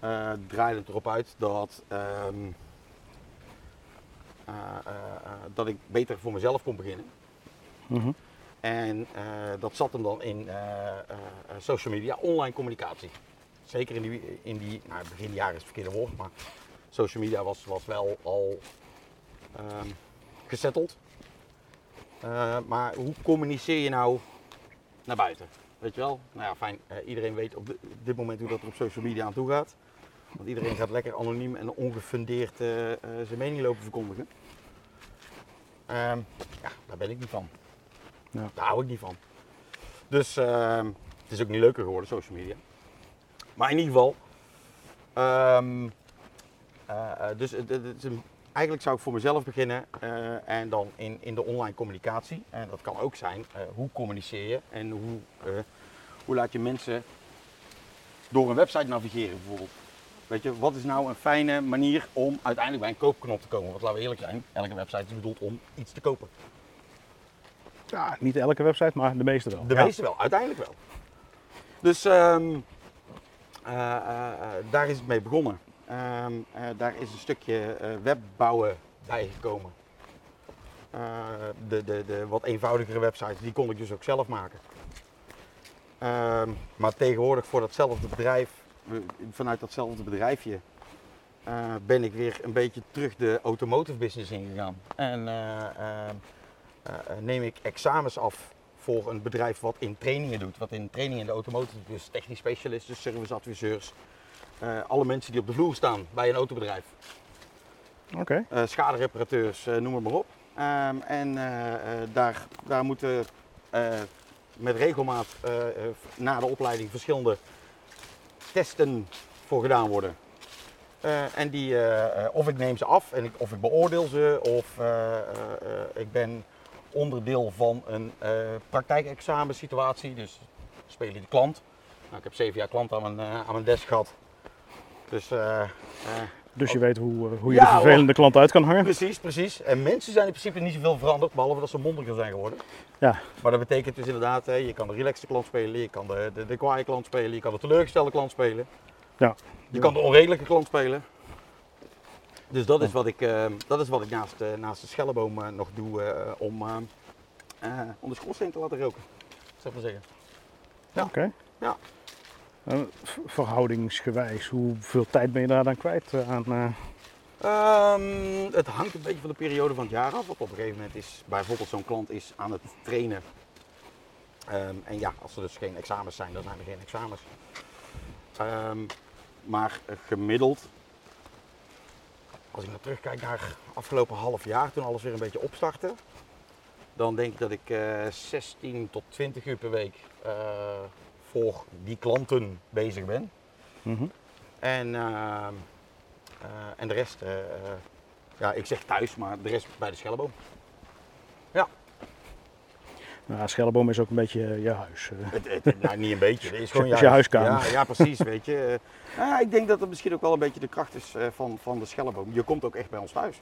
uh, draaide het erop uit dat, uh, uh, uh, dat ik beter voor mezelf kon beginnen. Mm-hmm. En uh, dat zat hem dan in uh, uh, social media, online communicatie. Zeker in die, in die nou, begin jaren is het verkeerde woord, maar social media was, was wel al um, gesetteld. Uh, maar hoe communiceer je nou naar buiten? Weet je wel? Nou ja, fijn. Uh, iedereen weet op de, dit moment hoe dat er op social media aan toe gaat. Want iedereen gaat lekker anoniem en ongefundeerd uh, uh, zijn mening lopen verkondigen. Uh, ja, daar ben ik niet van. Ja. Daar hou ik niet van. Dus uh, het is ook niet leuker geworden, social media. Maar in ieder geval. Um, uh, dus het is een... Eigenlijk zou ik voor mezelf beginnen uh, en dan in, in de online communicatie. En dat kan ook zijn, uh, hoe communiceer je en hoe, uh, hoe laat je mensen door een website navigeren bijvoorbeeld. Weet je, wat is nou een fijne manier om uiteindelijk bij een koopknop te komen? Want laten we eerlijk zijn, elke website is bedoeld om iets te kopen. Ja, niet elke website, maar de meeste wel. De ja. meeste wel, uiteindelijk wel. Dus um, uh, uh, daar is het mee begonnen. Um, uh, daar is een stukje uh, webbouwen bijgekomen. Uh, de, de, de wat eenvoudigere websites, die kon ik dus ook zelf maken. Um, maar tegenwoordig voor datzelfde bedrijf, vanuit datzelfde bedrijfje, uh, ben ik weer een beetje terug de automotive business ingegaan. En uh, uh, uh, neem ik examens af voor een bedrijf wat in trainingen doet. Wat in training in de automotive, dus technisch specialisten, serviceadviseurs. Uh, alle mensen die op de vloer staan bij een autobedrijf. Okay. Uh, schadereparateurs, uh, noem het maar op. Um, en uh, uh, daar, daar moeten uh, met regelmaat uh, uh, na de opleiding verschillende testen voor gedaan worden. Uh, en die, uh, uh, of ik neem ze af en ik, of ik beoordeel ze, of uh, uh, uh, ik ben onderdeel van een uh, praktijkexamensituatie. Dus speel je de klant. Nou, ik heb zeven jaar klant aan mijn, uh, aan mijn desk gehad. Dus... Uh, uh, Dus je weet hoe, hoe je ja, de vervelende hoor. klant uit kan hangen. Precies, precies. En mensen zijn in principe niet zoveel veranderd, behalve dat ze mondiger zijn geworden. Ja. Maar dat betekent dus inderdaad, je kan de relaxte klant spelen, je kan de, de, de kwaaie klant spelen, je kan de teleurgestelde klant spelen. Ja. Je kan de onredelijke klant spelen. Dus dat is wat ik, uh, dat is wat ik naast, uh, naast de Schellenboom uh, nog doe uh, om, uh, uh, om de schoorsteen te laten roken. Zeg maar zeggen. Ja. Oké. Okay. Ja. Uh, verhoudingsgewijs, hoeveel tijd ben je daar dan kwijt uh, aan? Uh... Um, het hangt een beetje van de periode van het jaar af. Want op een gegeven moment is bijvoorbeeld zo'n klant is aan het trainen. Um, en ja, als er dus geen examens zijn, dan zijn er geen examens. Um, maar gemiddeld, als ik nou terugkijk naar afgelopen half jaar, toen alles weer een beetje opstartte, dan denk ik dat ik uh, zestien tot twintig uur per week uh, voor die klanten bezig ben. Mm-hmm. En, uh, uh, en de rest, uh, uh, ja, ik zeg thuis, maar de rest bij de Schellenboom. Ja. Nou, Schellenboom is ook een beetje uh, je huis. Het, het, nou, niet een beetje, het is gewoon je, is je huiskamer. Ja, ja, precies, weet je. Uh, nou, ik denk dat dat misschien ook wel een beetje de kracht is uh, van, van de Schellenboom. Je komt ook echt bij ons thuis.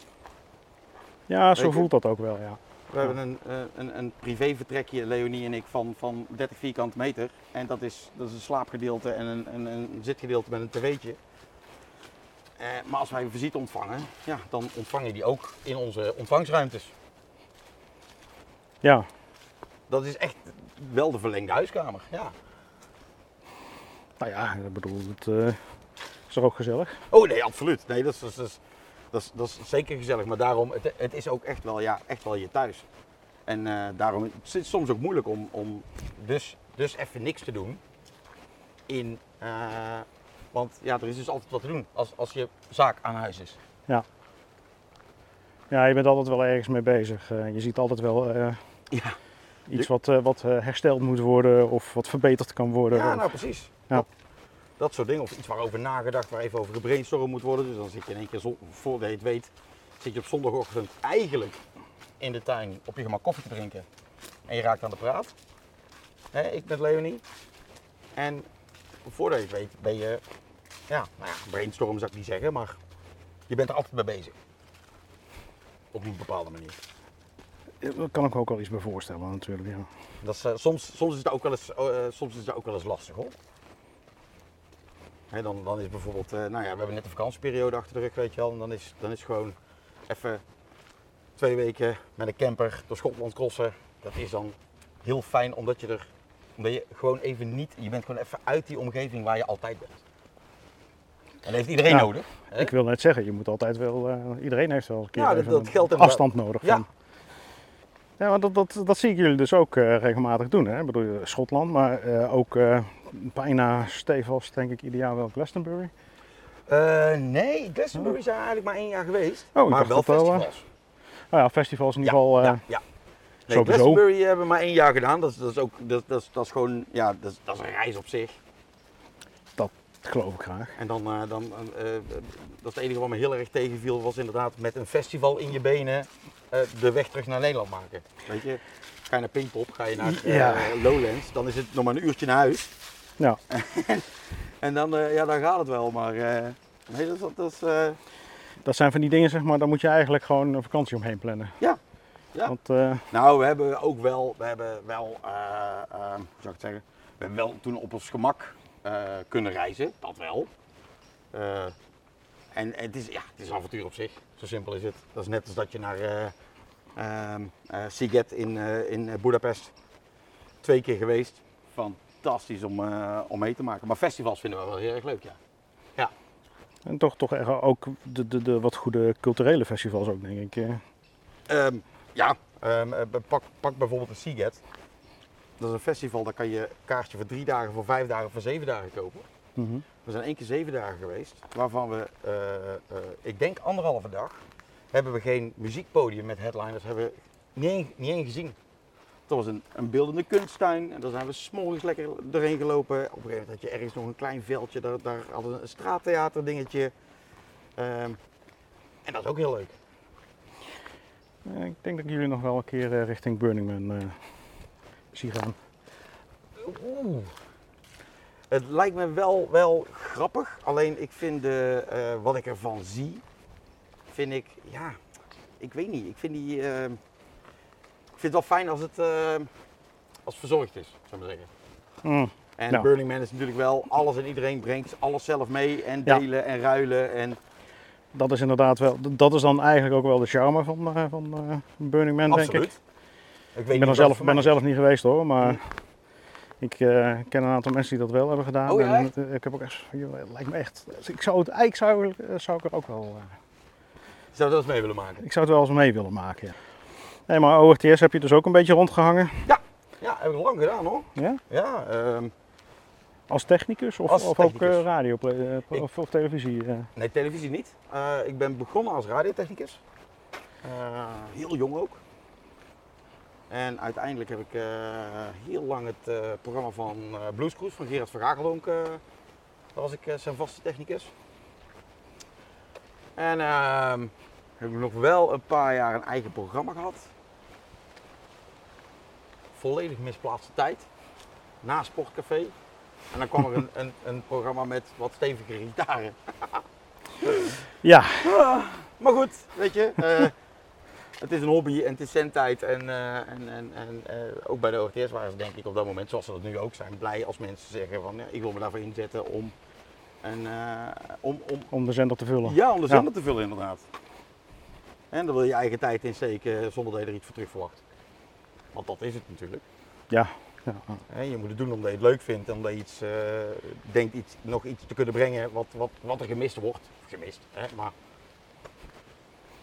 Ja, weet zo je? voelt dat ook wel, ja. We hebben een, een, een privévertrekje, Leonie en ik, van, van dertig vierkante meter. En dat is, dat is een slaapgedeelte en een, een, een zitgedeelte met een tv'tje. Eh, maar als wij een visite ontvangen, ja, dan ontvang je die ook in onze ontvangstruimtes. Ja. Dat is echt wel de verlengde huiskamer, ja. Nou ja, ik bedoel, het uh, is toch ook gezellig? Oh nee, absoluut. Nee, dat is... Dat is Dat is, dat is zeker gezellig, maar daarom, het, het is ook echt wel, ja, echt wel je thuis. En uh, daarom is het soms ook moeilijk om, om dus, dus even niks te doen. In, uh, want ja, er is dus altijd wat te doen als, als je zaak aan huis is. Ja. Ja, je bent altijd wel ergens mee bezig. Uh, je ziet altijd wel uh, ja. iets wat, uh, wat hersteld moet worden of wat verbeterd kan worden. Ja, of, nou precies. Ja. Dat, Dat soort dingen, of iets waarover nagedacht, waar even over gebrainstormd moet worden. Dus dan zit je in één keer, voordat je het weet, zit je op zondagochtend eigenlijk in de tuin op je gemak koffie te drinken. En je raakt aan de praat. He, ik ben Leonie. En voordat je het weet ben je, ja, nou ja, brainstorm zou ik niet zeggen, maar je bent er altijd mee bezig. Op een bepaalde manier. Daar kan ik me ook wel iets bij voorstellen natuurlijk. Ja. Dat is, uh, soms, soms, is het ook wel eens, uh, soms is het ook wel eens lastig hoor. He, dan, dan is bijvoorbeeld, nou ja, we hebben net de vakantieperiode achter de rug, weet je wel. En dan is, dan is gewoon even twee weken met een camper door Schotland crossen. Dat is dan heel fijn, omdat je er, omdat je gewoon even niet, je bent gewoon even uit die omgeving waar je altijd bent. En dat heeft iedereen nou, nodig. He? Ik wil net zeggen, je moet altijd wel, uh, iedereen heeft wel een keer ja, dat, dat geldt een afstand wel. nodig. Ja. Van. Ja, want dat, dat, dat zie ik jullie dus ook uh, regelmatig doen. Hè? Ik bedoel, Schotland, maar uh, ook uh, bijna stevast, denk ik, ideaal wel Glastonbury. Uh, nee, Glastonbury is eigenlijk maar één jaar geweest. Oh, maar wel festivals. Wel, uh, nou ja, festivals in ieder ja, geval. Uh, ja, ja. Nee, Glastonbury hebben we maar één jaar gedaan. Dat is, dat is ook, dat, dat is, dat is gewoon, ja, dat is, dat is een reis op zich. Dat geloof ik graag. En dan, uh, dan uh, uh, dat is het enige wat me heel erg tegenviel, was inderdaad met een festival in je benen. De weg terug naar Nederland maken. Weet je, ga je naar Pinkpop, ga je naar ja. uh, Lowlands, dan is het nog maar een uurtje naar huis. Ja. En dan, uh, ja, dan gaat het wel, maar uh, nee, dat, dat, dat, uh... dat zijn van die dingen, zeg maar, daar moet je eigenlijk gewoon een vakantie omheen plannen. Ja. ja. Want, uh... nou, we hebben ook wel, we hebben wel, uh, uh, hoe zou ik het zeggen, we hebben wel toen op ons gemak uh, kunnen reizen, dat wel. Uh, En het is, ja, het is een avontuur op zich, zo simpel is het. Dat is net als dat je naar uh, uh, uh, Sziget in, uh, in Budapest twee keer geweest. Fantastisch om, uh, om mee te maken. Maar festivals vinden we wel heel erg leuk, ja. Ja, En toch, toch echt ook de, de, de wat goede culturele festivals ook, denk ik. Um, ja, um, pak, pak bijvoorbeeld een Sziget. Dat is een festival, daar kan je kaartje voor drie dagen, voor vijf dagen, voor zeven dagen kopen. Mm-hmm. We zijn één keer zeven dagen geweest, waarvan we, uh, uh, ik denk anderhalve dag, hebben we geen muziekpodium met headliners, hebben we niet, niet één gezien. Dat was een, een beeldende kunsttuin en daar zijn we 's morgens lekker doorheen gelopen. Op een gegeven moment had je ergens nog een klein veldje, daar, daar hadden we een straattheater dingetje. Um, en dat is ook heel leuk. Ja, ik denk dat jullie nog wel een keer uh, richting Burning Man uh, zien gaan. Oeh. Het lijkt me wel, wel grappig, alleen ik vind de, uh, wat ik ervan zie, vind ik, ja, ik weet niet. Ik vind, die, uh, ik vind het wel fijn als het uh, als het verzorgd is, zou ik maar zeggen. Mm, en nou. Burning Man is natuurlijk wel, alles en iedereen brengt alles zelf mee en delen ja. en ruilen. En... Dat is inderdaad wel, dat is dan eigenlijk ook wel de charme van, uh, van uh, Burning Man, Absoluut. denk ik. Ik, weet ik ben, er zelf, ben er zelf niet geweest hoor, maar... Mm. Ik uh, ken een aantal mensen die dat wel hebben gedaan. Oh, ja? En, uh, ik heb ook echt, joh, het lijkt me echt. Ik zou het eigenlijk zou, uh, zou ik er ook wel. Uh, zou dat eens mee willen maken? Ik zou het wel eens mee willen maken. Ja. Hey, maar O R T S heb je dus ook een beetje rondgehangen? Ja, ja, heb ik lang gedaan hoor. Ja. ja um... Als technicus of, als of technicus. ook uh, radio uh, ik... of, of televisie? Uh. Nee, televisie niet. Uh, ik ben begonnen als radiotechnicus. Uh, heel jong ook. En uiteindelijk heb ik uh, heel lang het uh, programma van uh, Blues Cruise van Gerard Verhagelonk. Uh, daar was ik uh, zijn vaste technicus. En uh, heb ik nog wel een paar jaar een eigen programma gehad. Volledig misplaatste tijd. Na Sportcafé. En dan kwam er een, een, een programma met wat stevigere gitaren. ja. Ah, maar goed, weet je. Uh, Het is een hobby en het is zendtijd en, uh, en, en, en uh, ook bij de O R T S waren ze denk ik op dat moment, zoals ze dat nu ook zijn, blij als mensen zeggen van ja, ik wil me daarvoor inzetten om, en, uh, om, om... om de zender te vullen. Ja, om de zender ja. te vullen inderdaad. En dan wil je eigen tijd insteken zonder dat je er iets voor terug verwacht. Want dat is het natuurlijk. Ja. ja. En je moet het doen omdat je het leuk vindt en omdat je iets, uh, denkt iets, nog iets te kunnen brengen wat, wat, wat er gemist wordt. Gemist, hè, maar...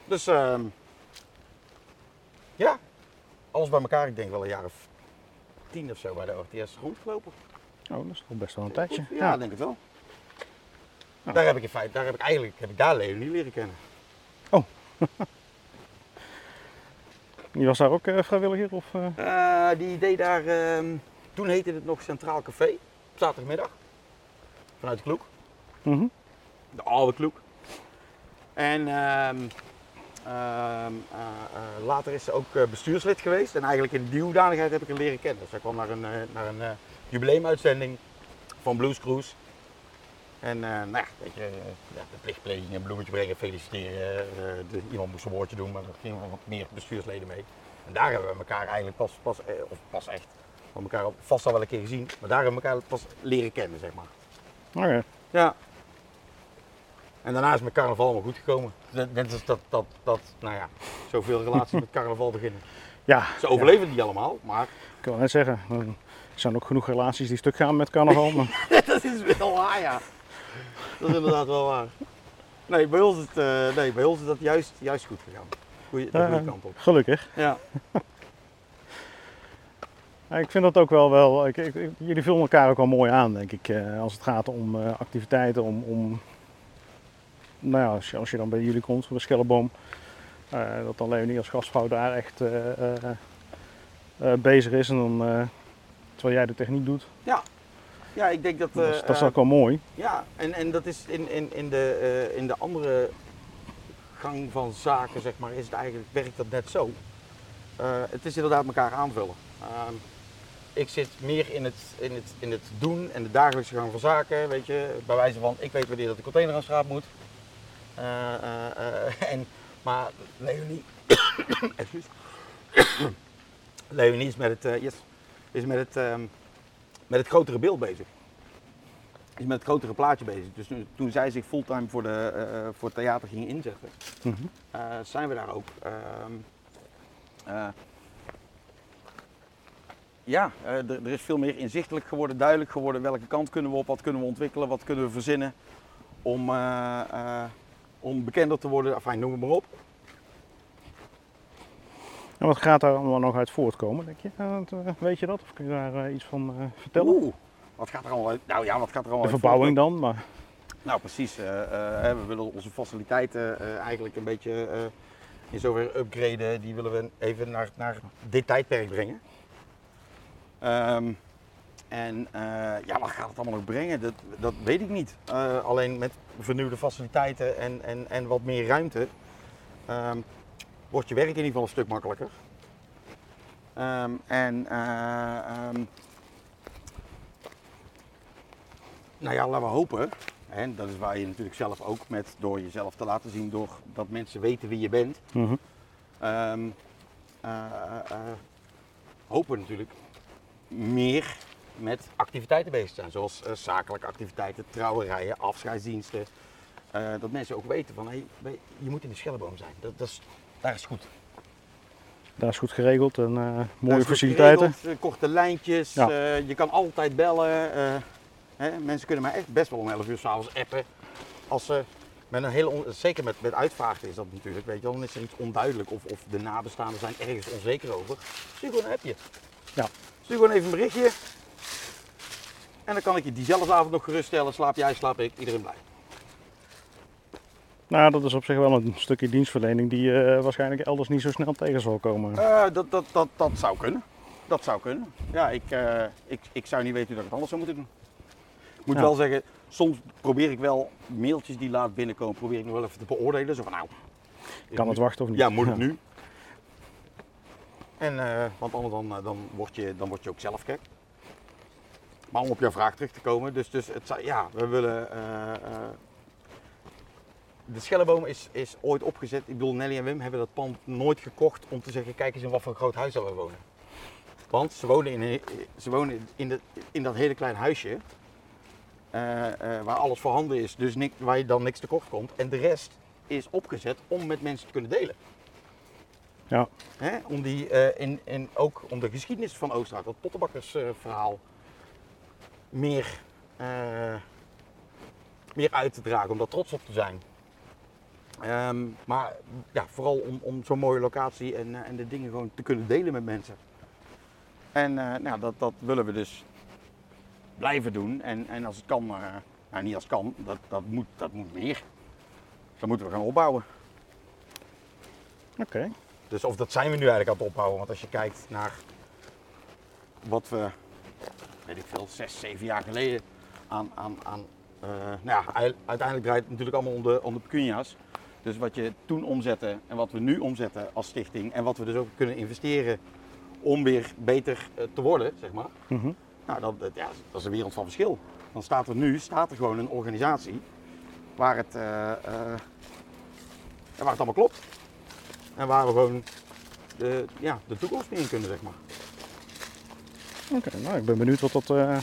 Dus... Uh, Ja, alles bij elkaar. Ik denk wel een jaar of tien of zo bij de O R T S rondgelopen. Oh, dat is toch best wel een tijdje. Ja, ja. denk het wel. Oh. Daar heb ik in feite, daar heb ik eigenlijk, heb ik daar Leonie leren kennen. Oh. Die was daar ook uh, vrijwilliger of? Uh... Uh, die deed daar, uh, toen heette het nog Centraal Café, op zaterdagmiddag. Vanuit de Kloek. Mm-hmm. De oude Kloek. En... Uh, Uh, uh, uh, later is ze ook uh, bestuurslid geweest en eigenlijk in die hoedanigheid heb ik haar leren kennen. Zij kwam naar een, uh, naar een uh, jubileumuitzending van Blues Cruise. En uh, nou ja, weet je, uh, ja, de plichtpleging, een bloemetje brengen, feliciteren. Uh, de, iemand moest een woordje doen, maar er gingen wat meer bestuursleden mee. En daar hebben we elkaar eigenlijk pas, pas eh, of pas echt, we elkaar vast al wel een keer gezien, maar daar hebben we elkaar pas leren kennen, zeg maar. Oké. Okay. Ja. En daarna is mijn carnaval wel goed gekomen. Net als dat, dat, dat nou ja, zoveel relaties met carnaval beginnen. Ja, ze overleven ja. niet allemaal, maar... Ik wil net zeggen, er zijn ook genoeg relaties die stuk gaan met carnaval. Maar... dat is wel waar, ja. Dat is inderdaad wel waar. Nee, bij ons is, het, uh, nee, bij ons is dat juist, juist goed gegaan. Goeie, de goede uh, kant op. Gelukkig. Ja. Ik vind dat ook wel wel... Ik, ik, jullie vullen elkaar ook wel mooi aan, denk ik. Uh, als het gaat om uh, activiteiten, om... om... Nou ja, als je, als je dan bij jullie komt, bij Schellenboom, uh, dat dan Leonie als gastvrouw daar echt uh, uh, uh, bezig is en dan, uh, terwijl jij de techniek doet. Ja, ja ik denk dat... Uh, dat, is, dat is ook wel mooi. Ja, en, en dat is in, in, in, de, uh, in de andere gang van zaken, zeg maar, is het eigenlijk, werkt dat net zo. Uh, het is inderdaad elkaar aanvullen. Uh, Ik zit meer in het, in, het, in het doen en de dagelijkse gang van zaken, weet je. Bij wijze van, ik weet wanneer dat de container aan straat moet. Uh, uh, uh, en, maar Leonie... Leonie is met het, uh, yes, is met het, um, met het grotere beeld bezig. Is met het grotere plaatje bezig. Dus toen, toen zij zich fulltime voor, de, uh, voor het theater ging inzetten, mm-hmm. uh, zijn we daar ook. Uh, uh, Ja, er is veel meer inzichtelijk geworden, duidelijk geworden welke kant kunnen we op, wat kunnen we ontwikkelen, wat kunnen we verzinnen om, uh, uh, om bekender te worden, enfin, noem het maar op. En wat gaat daar allemaal nog uit voortkomen, denk je? Uh, weet je dat? Of kun je daar uh, iets van uh, vertellen? Oeh, wat gaat er allemaal uit? Nou ja, wat gaat er allemaal uit? De verbouwing dan, maar... Nou precies, uh, uh, we willen onze faciliteiten uh, eigenlijk een beetje uh, in zoverre upgraden. Die willen we even naar, naar dit tijdperk brengen. Um, en uh, ja, wat gaat het allemaal nog brengen? Dat, dat weet ik niet. Uh, alleen met vernieuwde faciliteiten en, en, en wat meer ruimte um, wordt je werk in ieder geval een stuk makkelijker. Um, en uh, um, nou ja, laten we hopen. En dat is waar je natuurlijk zelf ook met, door jezelf te laten zien, door dat mensen weten wie je bent. Mm-hmm. um, uh, uh, hopen natuurlijk meer met activiteiten bezig zijn, zoals uh, zakelijke activiteiten, trouwerijen, afscheidsdiensten. Uh, dat mensen ook weten van, hey, je moet in de Schellenboom zijn, dat, dat is, daar is goed. Daar is goed geregeld en uh, mooie faciliteiten. Geregeld, korte lijntjes, ja. uh, je kan altijd bellen. Uh, He, mensen kunnen mij echt best wel om elf uur 's avonds appen. Als ze met een hele on, zeker met, met uitvragen is dat natuurlijk, weet je wel, dan is er iets onduidelijk of, of de nabestaanden zijn ergens onzeker over. Stuur gewoon een appje. Ja. Stuur gewoon even een berichtje. En dan kan ik je diezelfde avond nog geruststellen. Slaap jij, slaap ik, iedereen blij. Nou, dat is op zich wel een stukje dienstverlening die uh, waarschijnlijk elders niet zo snel tegen zal komen. Uh, dat, dat, dat, dat zou kunnen. Dat zou kunnen. Ja, ik, uh, ik, ik zou niet weten hoe dat ik het anders zou moeten doen. Ik moet ja. wel zeggen, soms probeer ik wel mailtjes die laat binnenkomen, probeer ik nog wel even te beoordelen. Zo van, nou, kan het, het wachten of niet? Ja, moet het ja. nu. En, uh, want anders dan, dan, word je, dan word je ook zelf gek. Maar om op jouw vraag terug te komen, dus, dus het, ja, we willen... Uh, uh, de Schellenboom is, is ooit opgezet, ik bedoel Nelly en Wim hebben dat pand nooit gekocht om te zeggen, kijk eens in wat voor een groot huis we wonen. Want ze wonen in, ze wonen in, de, in dat hele klein huisje. Uh, uh, waar alles voorhanden is, dus niks, waar je dan niks tekort komt. En de rest is opgezet om met mensen te kunnen delen. Ja. Hè? Om die, uh, in, in ook om de geschiedenis van Oosterhout, dat pottenbakkersverhaal, uh, meer, uh, meer uit te dragen, om daar trots op te zijn. Um, maar ja, vooral om, om zo'n mooie locatie en, uh, en de dingen gewoon te kunnen delen met mensen. En uh, nou, dat, dat willen we dus blijven doen en, en als het kan, uh, nou niet als het kan, dat, dat, moet, dat moet meer. Dan moeten we gaan opbouwen. Oké. Okay. Dus of dat zijn we nu eigenlijk aan het opbouwen, want als je kijkt naar wat we, weet ik veel, zes, zeven jaar geleden aan, aan, aan uh, nou ja, uiteindelijk draait het natuurlijk allemaal om de, om de pecunia's. Dus wat je toen omzette en wat we nu omzetten als stichting en wat we dus ook kunnen investeren om weer beter uh, te worden, zeg maar. Mm-hmm. Nou, dat, ja, dat is een wereld van verschil. Dan staat er nu staat er gewoon een organisatie waar het, uh, uh, waar het allemaal klopt. En waar we gewoon de, ja, de toekomst mee in kunnen, zeg maar. Oké, okay, nou ik ben benieuwd wat dat, uh,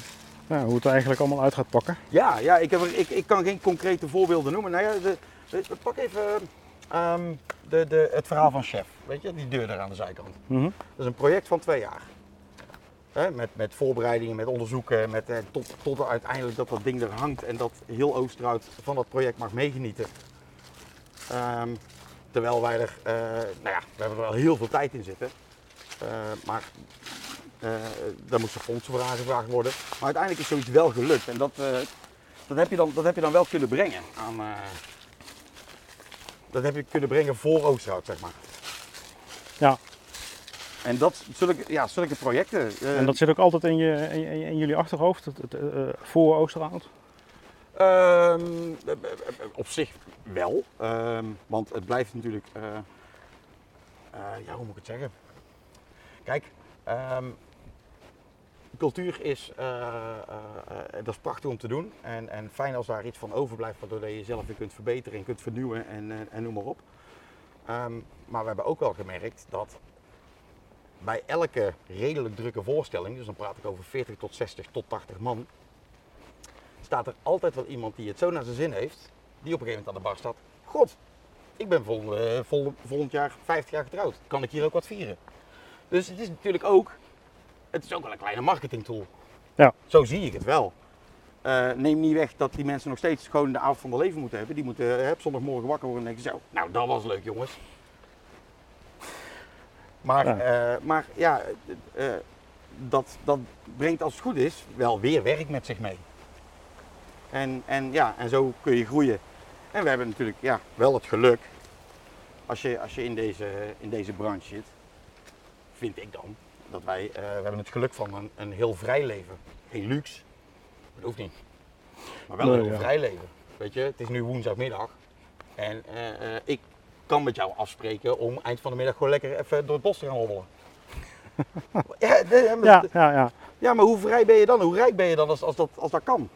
nou, hoe het eigenlijk allemaal uit gaat pakken. Ja, ja ik, heb er, ik, ik kan geen concrete voorbeelden noemen. Nou ja, de, de, de, pak even um, de, de, het verhaal van Chef. Weet je, die deur daar aan de zijkant. Mm-hmm. Dat is een project van twee jaar. Met, met voorbereidingen, met onderzoeken, met, eh, tot, tot uiteindelijk dat dat ding er hangt en dat heel Oosterhout van dat project mag meegenieten. Um, terwijl wij er, uh, nou ja, we hebben er wel heel veel tijd in zitten. Uh, maar uh, daar moesten fondsen voor aangevraagd worden. Maar uiteindelijk is zoiets wel gelukt en dat, uh, dat, heb, je dan, dat heb je dan wel kunnen brengen. Aan, uh, dat heb je kunnen brengen voor Oosterhout, zeg maar. Ja. En dat, zulke, ja, zulke projecten... Uh, en dat zit ook altijd in, je, in, in, in jullie achterhoofd, het, het, uh, voor Oosterhout? Uh, op zich wel, uh, want het blijft natuurlijk... Uh, uh, ja, hoe moet ik het zeggen? Kijk, um, cultuur is... Uh, uh, uh, dat is prachtig om te doen en, en fijn als daar iets van overblijft, waardoor je jezelf weer kunt verbeteren en kunt vernieuwen en, en, en noem maar op. Um, maar we hebben ook wel gemerkt dat... Bij elke redelijk drukke voorstelling, dus dan praat ik over veertig tot zestig tot tachtig man, staat er altijd wel iemand die het zo naar zijn zin heeft, die op een gegeven moment aan de bar staat. God, ik ben volgend, uh, volgend, volgend jaar vijftig jaar getrouwd, kan ik hier ook wat vieren? Dus het is natuurlijk ook, het is ook wel een kleine marketingtool. Ja. Zo zie ik het wel. Uh, neem niet weg dat die mensen nog steeds gewoon de avond van hun leven moeten hebben. Die moeten uh, op zondagmorgen wakker worden en denken, zo, nou dat was leuk jongens. Maar ja, uh, maar, ja uh, dat, dat brengt als het goed is wel weer werk met zich mee. En, en, ja, en zo kun je groeien. En we hebben natuurlijk ja, wel het geluk, als je, als je in, deze, in deze branche zit, vind ik dan, dat wij uh, we hebben het geluk van een, een heel vrij leven. Geen luxe. Dat hoeft niet. Maar wel nee, een ja. vrij leven. Weet je, het is nu woensdagmiddag en uh, uh, ik kan met jou afspreken om eind van de middag gewoon lekker even door het bos te gaan hobbelen. ja, de, met, ja, ja, ja. ja, maar hoe vrij ben je dan? Hoe rijk ben je dan als, als, dat, als dat kan?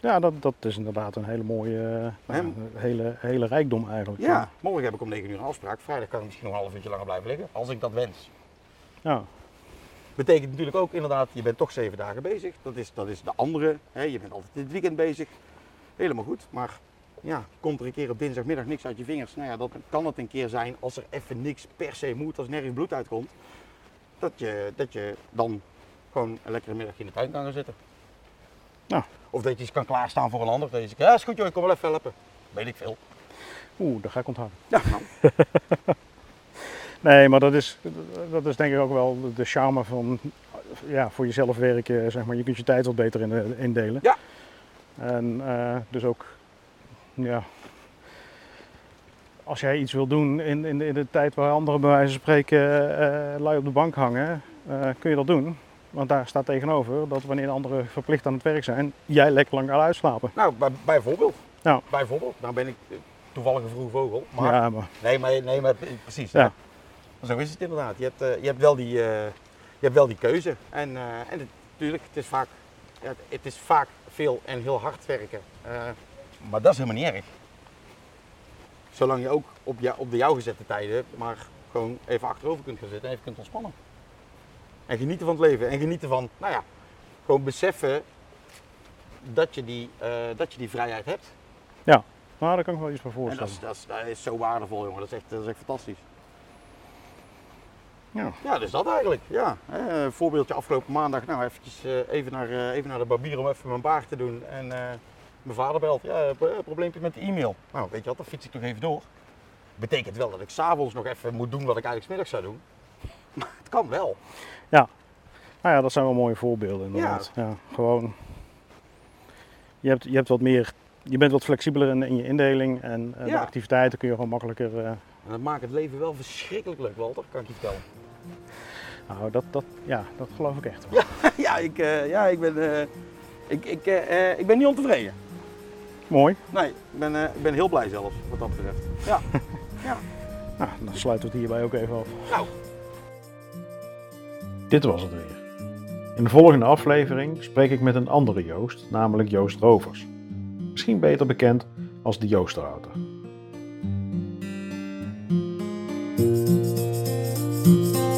Ja, dat, dat is inderdaad een hele mooie, nou, een hele, hele rijkdom eigenlijk. Ja, ja, morgen heb ik om negen uur een afspraak. Vrijdag kan ik misschien nog een half uurtje langer blijven liggen, als ik dat wens. Ja. Betekent natuurlijk ook inderdaad, je bent toch zeven dagen bezig. Dat is, dat is de andere, hè. Je bent altijd dit weekend bezig. Helemaal goed, maar ja, komt er een keer op dinsdagmiddag niks uit je vingers. Nou ja, dat kan het een keer zijn als er even niks per se moet, als nergens bloed uitkomt. Dat je, dat je dan gewoon een lekkere middag in de tuin kan gaan zitten. Ja. Of dat je iets kan klaarstaan voor een ander. Dat je zegt, ja is goed joh, ik kom wel even helpen. Weet ik veel. Oeh, dat ga ik onthouden. Ja, nou. Nee, maar dat is, dat is denk ik ook wel de charme van ja, voor jezelf werken, zeg maar. Je kunt je tijd wat beter in, indelen. Ja. En uh, dus ook, ja, als jij iets wil doen in, in, de, in de tijd waar anderen bij wijze van spreken uh, lui op de bank hangen, uh, kun je dat doen. Want daar staat tegenover dat wanneer anderen verplicht aan het werk zijn, jij lekker lang gaat uitslapen. Nou, bij, bijvoorbeeld. Nou. Bijvoorbeeld. Nou ben ik toevallig een vroeg vogel. Maar, ja, maar... Nee, maar, nee, maar precies. Ja. Ja. Zo is het inderdaad. Je hebt, uh, je hebt, wel, die, uh, je hebt wel die keuze. En, uh, en het, natuurlijk, het is, vaak, het, het is vaak veel en heel hard werken. Uh, maar dat is helemaal niet erg. Zolang je ook op, jou, op de jouw gezette tijden maar gewoon even achterover kunt gaan zitten en even kunt ontspannen. En genieten van het leven. En genieten van, nou ja, gewoon beseffen dat je die, uh, dat je die vrijheid hebt. Ja, nou, daar kan ik wel iets bij voorstellen. En dat, is, dat, is, dat is zo waardevol, jongen. Dat is echt, dat is echt fantastisch. Ja. Ja, dus dat eigenlijk. Ja, hè, een voorbeeldje afgelopen maandag. Nou, eventjes, uh, even, naar, uh, even naar de barbier om even mijn baard te doen. En uh, mijn vader belt. Ja, probleempje met de e-mail. Nou, weet je wat, dan fiets ik toch even door. Betekent wel dat ik s'avonds nog even moet doen wat ik eigenlijk 's middags zou doen. Maar het kan wel. Ja, nou ja, dat zijn wel mooie voorbeelden inderdaad. Ja. Ja, gewoon, je hebt, je hebt wat meer, je bent wat flexibeler in, in je indeling. En uh, ja. de activiteiten kun je gewoon makkelijker... Uh, En dat maakt het leven wel verschrikkelijk leuk, Walter, kan ik je vertellen. Nou, dat, dat, ja, dat geloof ik echt wel. Ja, ja, ik, uh, ja ik, ben, uh, ik, ik, uh, ik ben niet ontevreden. Mooi. Nee, ik ben, uh, ik ben heel blij zelfs, wat dat betreft. Ja. Ja. Nou, dan sluiten we het hierbij ook even af. Nou. Dit was het weer. In de volgende aflevering spreek ik met een andere Joost, namelijk Joost Rovers. Misschien beter bekend als de Joosterouter. Thank you.